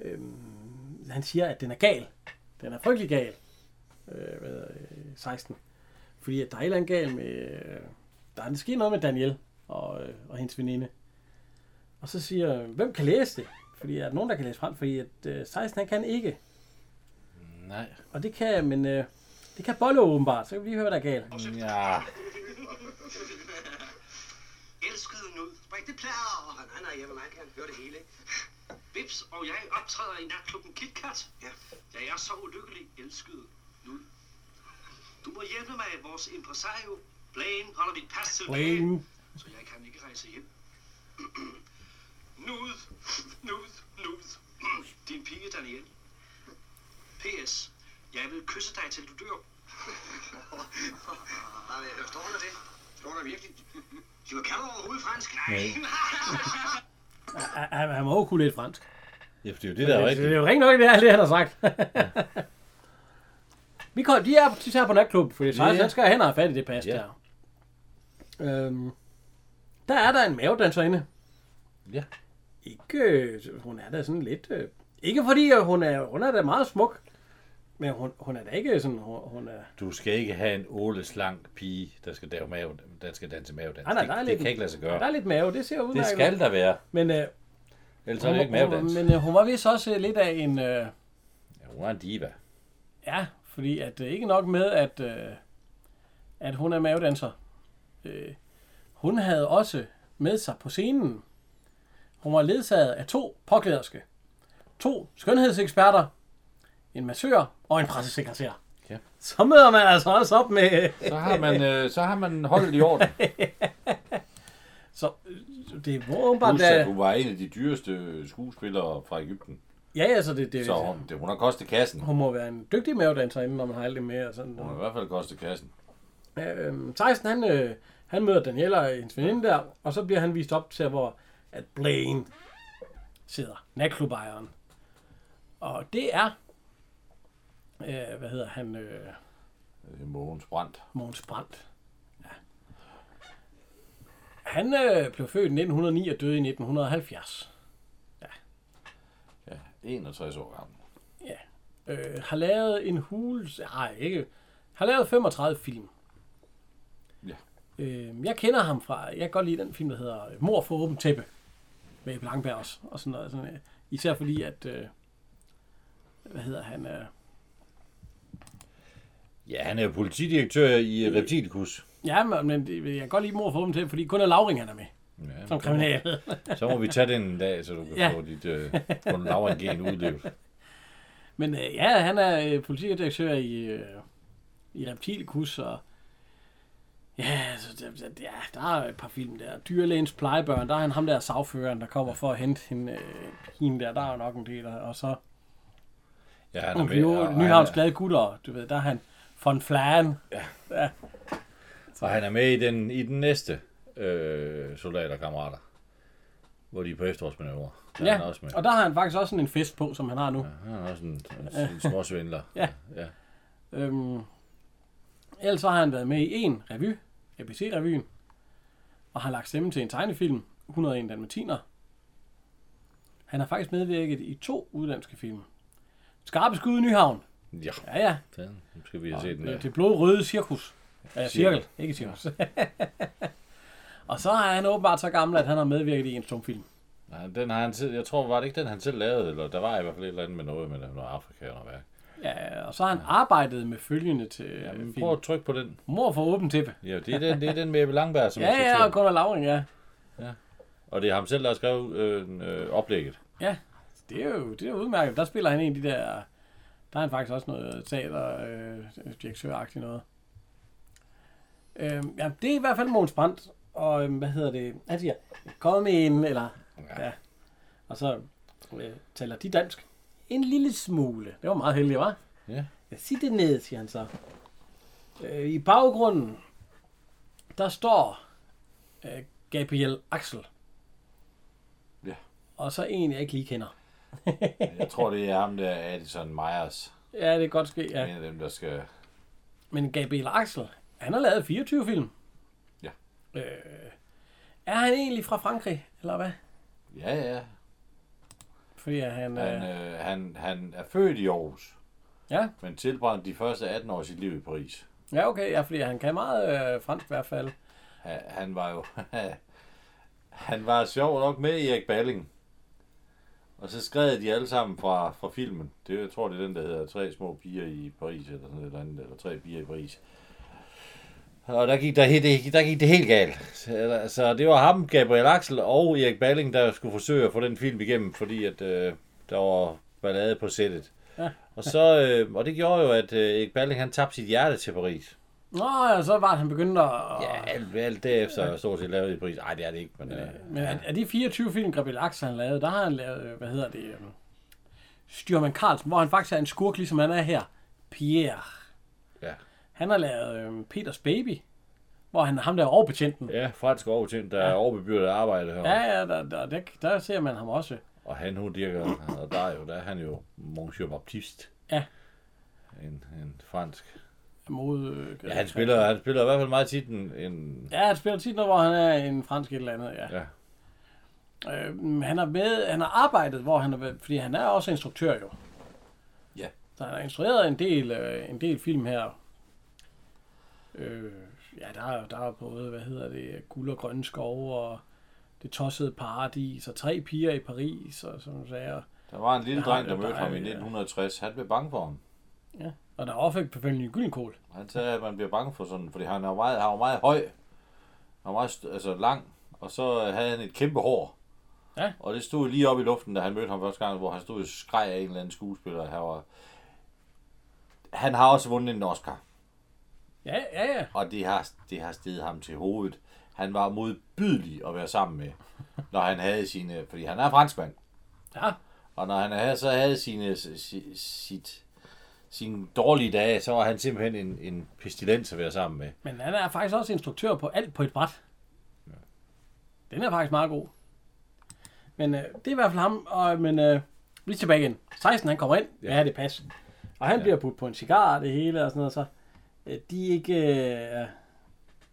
øh, han siger, at den er gal. Den er frygtelig gal. Øh, hvad hedder det? seksten. Fordi at der er et eller andet gal med... Øh, der er sket noget med Danielle og, øh, og hendes veninde. Og så siger, hvem kan læse det? Fordi er der nogen, der kan læse frem? Fordi at øh, seksten, han kan ikke. Nej. Og det kan, men øh, det kan Bollo åbenbart. Så kan vi lige høre, hvad der er galt. Ja. Elskede nu. Spræk det plader. Nej, nej, jeg vil ikke gerne høre det hele. Vips, og jeg optræder i natklubben KitKat. Ja. Jeg er så ulykkelig elskede nu. Du må hjælpe mig, vores impresario. Blaine holder mit pas tilbage, Blaine. Så jeg kan ikke rejse hjem. Nud, nud, nud. Din pige, Danielle. P S. Jeg vil kysse dig, til du dør. Står der det? Står der virkelig? De var kaldet overhovedet fransk. Nej. Han må jo kunne lidt fransk. Ja, for det er jo det, der er rigtigt. Det er jo rigtig nok, det er det, han har sagt. Vi kom, de er her på natklub, fordi så yeah. skal jeg hen og have fat i det pas yeah. der. Øhm, der er der en mavedanserinde. Ja. Yeah. Ikke, øh, hun er da sådan lidt... Øh, ikke fordi hun er, hun er da meget smuk, men hun, hun er da ikke sådan... Hun, hun er... Du skal ikke have en åle slank pige, der skal, der mave, der skal danse mavedans. Ah, nej, det, det lidt, kan ikke lade sig gøre. Der er lidt mave, det ser ud. Det skal noget. Der være. Men, øh, ellers er det ikke mavedans. Men øh, hun var vist også lidt af en... Øh... Ja, hun er en diva. Ja. Fordi at øh, ikke nok med, at, øh, at hun er mavedanser. Øh, hun havde også med sig på scenen. Hun var ledsaget af to påklæderske. To skønhedseksperter. En massør og en pressesekretær. Ja. Så møder man altså også op med... så, har man, øh, så har man holdet i orden. Så det var åbenbart... Da... Hun var en af de dyreste skuespillere fra Egypten. Ja, altså det, det, så hun, det, hun har kostet kassen. Hun må være en dygtig mavedanser, inden når man har alt det med. Og sådan, hun har i hvert fald kostet kassen. Øh, seksten, han, øh, han møder Daniela og hendes veninde der, og så bliver han vist op til, hvor at Blaine sidder, natklubejeren. Og det er, øh, hvad hedder han? Øh, Mogens Brandt. Mogens Brandt, ja. Han øh, blev født i nitten ni og døde i nitten halvfjerds. enogtres år gammel. Ja. Øh, har lavet en hul... Nej, ikke... Har lavet femogtredive film. Ja. Øh, jeg kender ham fra... Jeg kan godt lide den film, der hedder Mor for åbent tæppe. Med Ebbe Langberg også, og sådan noget. Sådan, især fordi, at... Øh, hvad hedder han? Øh, ja, han er jo politidirektør i øh, Reptilicus. Ja, men jeg kan godt lide Mor for åbent tæppe, fordi kun er Lauring, han er med. Ja, som kriminal. Så må vi tage den en dag, så du kan ja. få dit øh, Lauren-gen udlevet. Men øh, ja, han er øh, politidirektør i, øh, i Reptilicus, og ja, så, ja, der er et par film der. Dyrlægens plejebørn, der er han ham der sagføreren, der kommer for at hente hende, øh, hende der. Der er nok en del, og så ja, han er med. Nyhavns glade gutter, du ved, der er han von Flan. Ja. Ja. Så han er med i den, i den næste. Øh, soldaterkamrater, hvor de er på efterårsmanøvre. Ja, og der har han faktisk også sådan en fest på, som han har nu. Ja, han har også en, en, en småsvindler. Ja. Ja. Øhm, ellers har han været med i en revy, A B C-revyen, og har lagt stemme til en tegnefilm, et hundrede og en dalmatiner. Han har faktisk medvirket i to udlandske film. Skarpe skud i Nyhavn. Ja, ja, ja. Den, skal vi have set den der. Det blodrøde cirkus. Ja, cirkel, ikke cirkus. Og så er han åbenbart så gammel, at han har medvirket i en stumfilm. Nej, den har han selv, jeg tror, var det ikke den, han selv lavede, eller der var i hvert fald et eller andet med noget med noget Afrika eller hvad. Ja, og så har han ja. arbejdet med følgende til ja, film. Prøv at trykke på den. Mor for åben tæppe. Ja, det er den, det er den med Ebbe Langberg, som ja, jeg ja, og Gunnar Lauring, ja. ja. Og det er ham selv, der har skrevet øh, øh, oplægget. Ja, det er jo det er udmærket. Der spiller han en af de der, der er han faktisk også noget teater, øh, direktøragtigt noget. Øh, ja, det er i hvert fald Mogens Brandt. Og hvad hedder det? Han siger, kom ind, eller... Ja. Ja. Og så øh, taler de dansk. En lille smule. Det var meget heldigt, hva'? Ja. Ja, sig det ned, siger han så. Øh, I baggrunden, der står øh, Gabriel Axel. Ja. Og så en, jeg ikke lige kender. Jeg tror, det er ham der, Addison Myers. Ja, det kan godt ske, ja. En af dem, der skal... Men Gabriel Axel, han har lavet fireogtyve film. Øh, er han egentlig fra Frankrig, eller hvad? Ja, ja. Fordi han... Han, øh, han, han er født i Aarhus, ja. Men tilbrændte de første atten år sit liv i Paris. Ja, okay. Ja, fordi han kan meget øh, fransk i hvert fald. Han, han var jo... Han var sjov nok med i Erik Balling. Og så skred de alle sammen fra, fra filmen. Det, jeg tror, det er den, der hedder Tre små piger i Paris, eller sådan noget andet, eller Tre piger i Paris. Og der gik, der, der gik det helt galt. Så, så det var ham, Gabriel Axel og Erik Balling, der skulle forsøge at få den film igennem, fordi at, øh, der var ballade på sættet. Ja. Og, så, øh, og det gjorde jo, at øh, Erik Balling, han tabte sit hjerte til Paris. Nå, og så var han begyndt at... Ja, alt, alt derefter ja. Stort set lavet i Paris. Nej, det er det ikke. Men, ja. men er, er de fireogtyve film, Gabriel Axel han lavede, der har han lavet, hvad hedder det, um, Styrman Carlsen, hvor han faktisk er en skurk, ligesom han er her. Pierre. Ja. Han har lavet um, Peters Baby, hvor han ham der er overbetjenten. Ja, fransk overbetjent, der ja. Er overbebyrdet arbejde her. Ja, ja, der, der, der, der ser man ham også. Og han hun dirker, og der er jo, der er han jo Monsieur Baptiste. Ja. En, en fransk... Mod, øh, ja, han spiller, han spiller i hvert fald meget tit en, en... Ja, han spiller tit noget, hvor han er en fransk et eller andet, ja. ja. Øh, han er med, han har arbejdet, hvor han er med, fordi han er også instruktør jo. Ja. Så han har instrueret en del, øh, en del film her. Øh, ja, der er der er både, hvad hedder det, Guld og grønne skove og Det tossede paradis og Tre piger i Paris og sådan sager. Der var en lille der dreng, der mødte ham i nitten tres. Han blev bange for ham. Ja. Og der er overfægt på fælden i Gyldenkål. Han sagde, at man bliver bange for sådan, fordi han var meget, han var meget høj, han var meget altså lang, og så havde han et kæmpe hår. Ja. Og det stod lige op i luften, da han mødte ham første gang, hvor han stod og skreg af en eller anden skuespiller. Han, var... han har også vundet en Oscar. Ja, ja, ja. Og det har, det har steget ham til hovedet. Han var modbydelig at være sammen med, når han havde sine... Fordi han er franskmand. Ja. Og når han havde, så havde sine... sit... sine dårlige dage, så var han simpelthen en, en pestilens at være sammen med. Men han er faktisk også instruktør på Alt på et bræt. Ja. Den er faktisk meget god. Men øh, det er i hvert fald ham, og, men øh, vi er tilbage igen. seksten, han kommer ind. Ja, ja det passer. Og han ja. Bliver puttet på en cigar det hele og sådan noget, så øh, de ikke... Øh,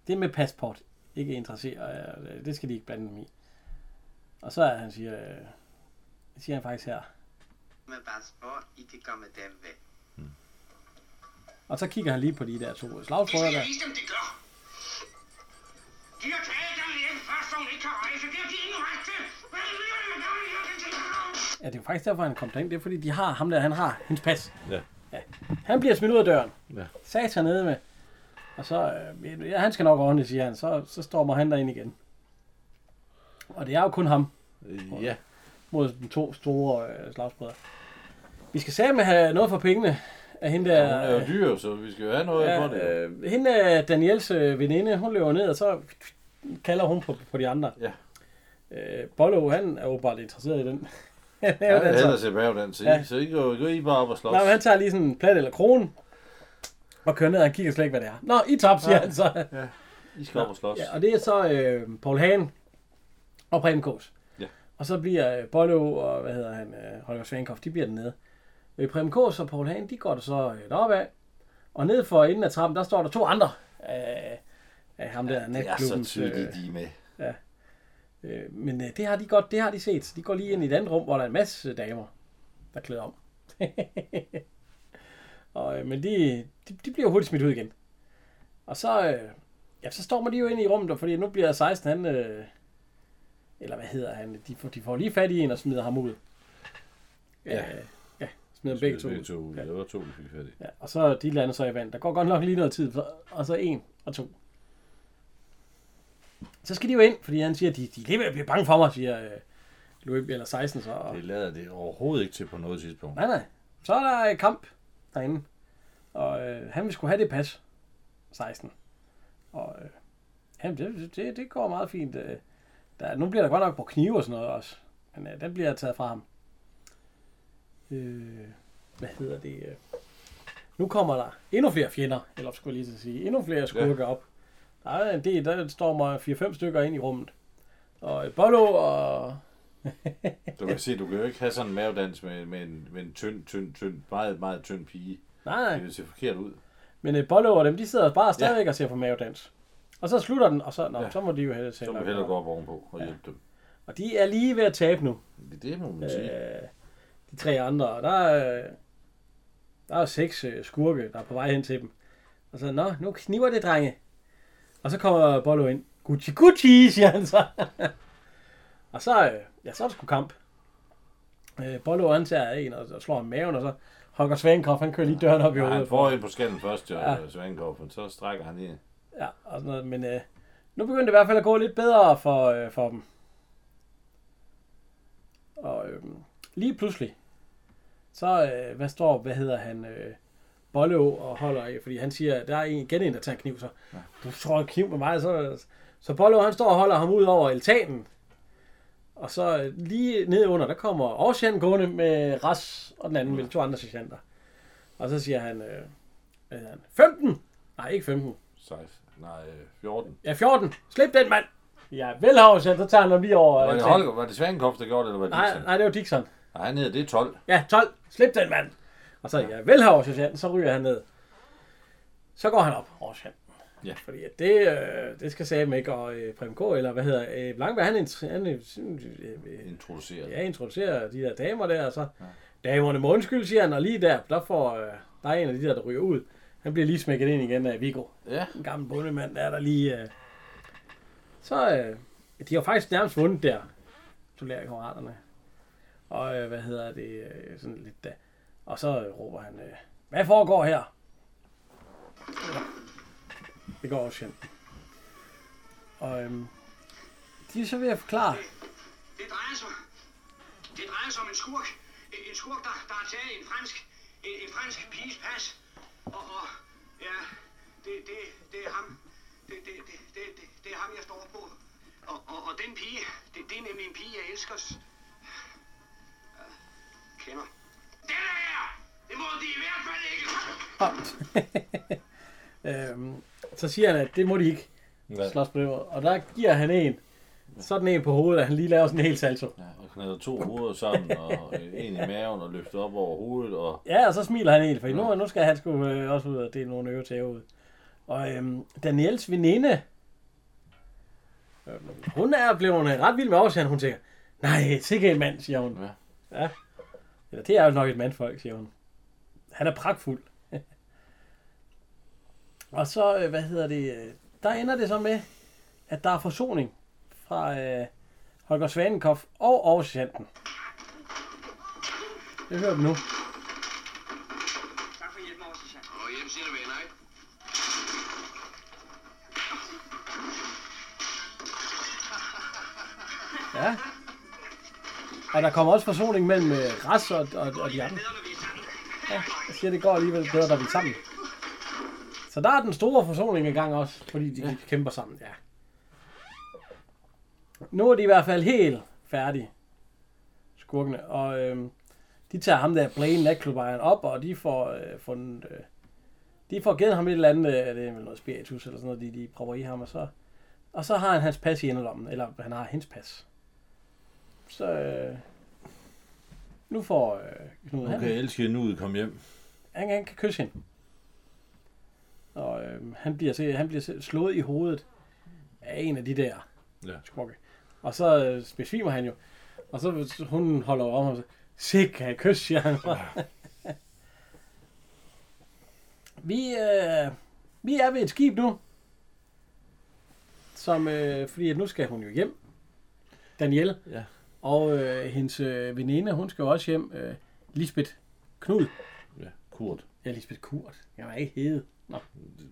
det med passport ikke interesserer. Øh, det skal de ikke blande dem i. Og så er han siger, øh, siger han faktisk her. Med passport, I kan komme dem væk. Og så kigger han lige på de der to slagfrøder der. Det skal jeg vise dem, det gør. De har taget dem hjem først, som ikke kan rejse. Det har de ingen ret til. Hvad er det, der er det til? Ja, det er faktisk derfor, han kom derind. Det er fordi, de har ham der, han har hendes pas. Ja. Ja. Han bliver smidt ud af døren. Ja. Sat sig nede med. Og så, øh, ja, han skal nok ordentligt, siger han. Så, så stormer han derind igen. Og det er jo kun ham. Øh, ja. Mod de to store øh, slagfrøder. Vi skal sammen have noget for pengene. Hende der, ja, hun er jo dyr, så vi skal jo have noget ja, på det. Øh, hende, Daniels øh, veninde, hun løber ned, og så kalder hun på, på de andre. Ja. Øh, Bollo, han er jo bare interesseret i den. Han ja, den, hellere se bag den, så, ja. I, så I går, går I bare op og slås. Nej, han tager lige sådan en plat eller krone, og kører ned, og han kigger slet ikke, hvad det er. Nå, I top, siger ja. Han så. Ja, I skal op og slås. Ja, og det er så øh, Poul Hagen og Preben Kaas. Ja. Og så bliver øh, Bollo og, hvad hedder han, øh, Holger Swartenkoff, de bliver dernede. Preben Kaas og Poul Hagen, de går der så deroppe af, og ned for enden af trappen, der står der to andre af, af ham der ja, natklubben. Det er så tydeligt, øh, de er med. Ja. Øh, men øh, det har de godt, det har de set, så de går lige ind i et andet rum, hvor der er en masse damer, der klæder om. og, øh, men de, de, de bliver hurtigt smidt ud igen. Og så, øh, ja, så står man de jo inde i rummet, fordi nu bliver seksten, han, øh, eller hvad hedder han, de, de får lige fat i en og smider ham ud. Ja. Øh, Med begge to. Begge to. Ja. Det var to, vi fik ja, og så de lander så i vand. Der går godt nok lige noget tid, og så en og to. Så skal de jo ind, fordi han siger, de, de lever, jeg bliver bange for mig, siger øh, Louis eller seksten så. Og... Det lader det overhovedet ikke til på noget tidspunkt. Nej, nej. Så er der øh, kamp derinde, og øh, han vil sgu have det pas, seksten. Og øh, jamen, det, det, det går meget fint. Øh, der, nu bliver der godt nok på knive og sådan noget også, men øh, den bliver taget fra ham. Øh, hvad hedder det? Øh. Nu kommer der endnu flere fjender, eller skulle jeg lige så sige, endnu flere skurker op. Der er en del, der står mig fire fem stykker ind i rummet. Og Bollo og... du kan se, du kan jo ikke have sådan en mavedans med, med, en, med en tynd, tynd, tynd, meget, meget tynd pige. Nej, nej. Det ser forkert ud. Men øh, Bollo og dem, de sidder bare stadigvæk ja. Og ser på mavedans. Og så slutter den, og så, nå, ja. Så må de jo hellere tage. Så må hellere gå op ovenpå og ja. Hjælpe dem. Og de er lige ved at tabe nu. Det må man sige. Øh, De tre andre, og der er, der er seks skurke, der er på vej hen til dem. Og så, nå, nu kniver det, drenge. Og så kommer Bollo ind. Gucci, Gucci, siger han så. Og så, ja, så er det sgu kamp. Øh, Bollo antager en og, og slår ham i maven, og så Holger Swartenkoff, han kører lige døren op i hovedet. Ja, han får ind på skallen først, ja, Swartenkoff, og så strækker han lige. Ja, og sådan noget, men øh, nu begyndte det i hvert fald at gå lidt bedre for, øh, for dem. Og øh, lige pludselig, så øh, hvad står, hvad hedder han, øh, Bollo og holder af, fordi han siger, der er igen en, der tager en kniv, så ja. Du tror kniv med mig, så, så Bollo, han står og holder ham ud over altanen. Og så lige ned under, der kommer Aarhus Jan gående med Ras og den anden, med de to andre sergeanter. Og så siger han, øh, hvad hedder han, femten? Nej, ikke femten. seksten. Nej, fjorten. Ja, fjorten. Slip den, mand! Ja, vel, Aarhus Jan, så tager han ham lige over. Var det Holger, var det Swartenkoff, der gjorde det, eller var det Dixon? Nej, nej, det var Dixon. Nej, han hedder, det er tolv. Ja, tolv. Slip den, mand! Og så, ja, vel, Aarhus Jan, så ryger han ned. Så går han op, Aarhus Jan. Ja. Fordi det, øh, det skal Sam ikke, og øh, Preben K, eller hvad hedder Ebbe Langberg, han, int- han øh, øh, introducerer. Ja, introducerer de der damer der, og så ja. Damerne må undskylde, siger han, og lige der, der får øh, der er en af de der, der ryger ud. Han bliver lige smækket ind igen af Viggo. Ja. En gammel bondemand, der er der lige... Øh. Så øh, de har faktisk nærmest vundet der, soldaterkammeraterne. Og øh, hvad hedder det, øh, sådan lidt der. Og så øh, råber han, øh, hvad foregår her? Ja. Det går også hen. Og øhm, de er så ved at forklare. Det, det drejer sig om. Det drejer sig om en skurk. En, en skurk, der, der har taget en fransk, en, en fransk piges pas. Og, og ja, det, det, det er ham. Det, det, det, det, det, det er ham, jeg står på. Og, og, og den pige, det, det er nemlig en pige, jeg elsker. Jeg kender. Det der! Det må de i hvert fald ikke! øhm. Så siger han, at det må de ikke slås på det måde. Og der giver han en, sådan en på hovedet, at han lige laver sådan en hel salto. Ja, og knæder to hoveder sammen, og en i maven, og løfter op over hovedet. Og... Ja, og så smiler han helt, for nu, nu skal han sgu øh, også ud og dele nogle øve til ud. Og øhm, Daniels veninde, øh, hun er blevet ret vild med Aarhusian. Hun tænker, nej, sikke en mand, siger hun. Ja. Ja. Eller det er jo nok et mandfolk, siger hun. Han er pragtfuld. Og så, hvad hedder det, der ender det så med, at der er forsoning fra øh, Holger Swartenkoff og Aarhus Janten. Det hører vi nu. Tak for hjælpen, Aarhus Janten. Og hjem siger det venner, ikke? Ja. Og der kommer også forsoning mellem øh, Ras og, og, og de andre. Ja, jeg siger, det går alligevel bedre, når vi er sammen. Så der er den store forsoning i gang også, fordi de ja. Kæmper sammen, ja. Nu er de i hvert fald helt færdige, skurkene, og øh, de tager ham der Blaine natklubejeren op, og de får øh, fundet, øh, de får givet ham et eller andet, øh, det er vel noget spiritus eller sådan noget, de, de prøver i ham, og så, og så har han hans pas i endelommen, eller han har hendes pas. Så øh, nu får øh, Knud han. Hun kan elske hende ud, kom hjem. Han, han kan kysse hende. Og øh, han bliver se, han bliver se, slået i hovedet af en af de der ja. Skurke. Og så øh, besvimer han jo. Og så hun holder over ham og siger, sikke kys, siger han. Ja. vi, øh, vi er ved et skib nu. Som, øh, fordi at nu skal hun jo hjem. Danielle. Ja. Og øh, hendes øh, veninde, hun skal også hjem. Øh, Lisbeth Knud. Ja, Kurt. Ja, Lisbeth Kurt. Jeg var ikke hede. Nå.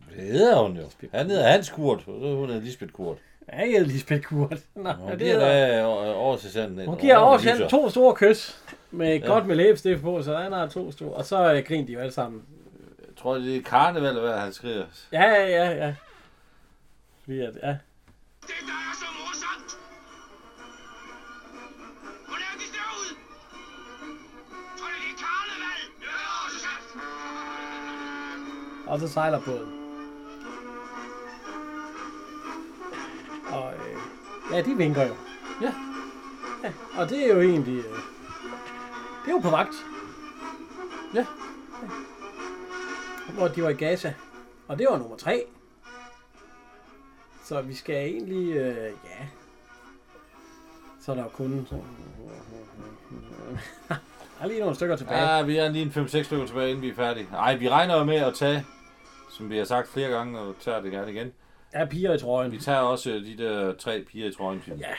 Det hedder hun jo. Han hedder Hans Kurt, og så hun hedder Lisbeth Kurt. Ja, jeg hedder Lisbeth Kurt. Nå, hun giver da årsagsandet. Hun giver årsagsandet to store kys, med ja. Godt med læbestift på, så han har to store. Og så øh, griner de jo alle sammen. Jeg tror, det er karneval, hvad han skriver. Ja, ja, ja. ja. Fordi at, ja. Det der er så morsomt! Hvordan er de derude? Tror det er karneval? Det er årsagsandet! Og så sejler båden. Og øh, ja, de vinker jo. Ja. ja. Og det er jo egentlig... Øh, det er jo på vagt. Ja. ja. Og de var i Gaza. Og det var nummer tre. Så vi skal egentlig... Øh, ja. Så er der jo kun... Så... Der er lige nogle stykker tilbage. Ja, vi er lige en fem seks stykker tilbage, inden vi er færdige. Ej, vi regner jo med at tage, som vi har sagt flere gange, og tager det gerne igen. Ja, piger i trøjen. Vi tager også de der tre piger i trøjen. Ja,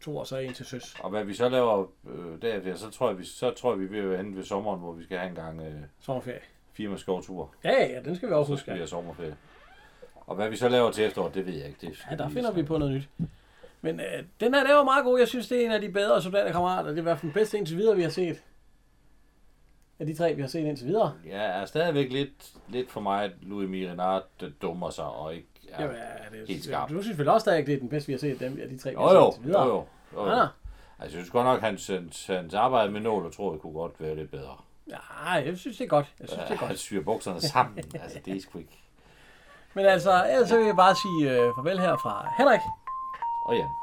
to og så en til søs. Og hvad vi så laver øh, derefter, så tror jeg, vi, så tror jeg, vi vil hen ved sommeren, hvor vi skal have en gang øh, sommerferie. Firma skovtur. Ja, ja, den skal vi også huske. Så vi har sommerferie. Og hvad vi så laver til efteråret, det ved jeg ikke. Det ja, der finder vi på noget nyt. Men øh, den her, der var meget god. Jeg synes, det er en af de bedre soldaterkammerater. Det er i hvert fald den bedste indtil videre, vi har set. Af de tre, vi har set indtil videre. Jeg er stadigvæk lidt, lidt for mig, at Louis Mirenard dummer sig og ikke er, jamen, ja, det er helt skarp. Du synes vel også stadig, det er den bedste, vi har set dem, af de tre, vi har jo, set indtil videre. Jo, jo, jo. jo. Ja. Jeg synes godt nok, hans, hans arbejde med nål og tråd kunne godt være lidt bedre. Nej, jeg synes, det er godt. Jeg synes, det er godt. Han syrer bukserne sammen. Altså, det er sgu ikke. Men altså, ellers vil jeg bare sige øh, farvel her fra Henrik. Og Jan.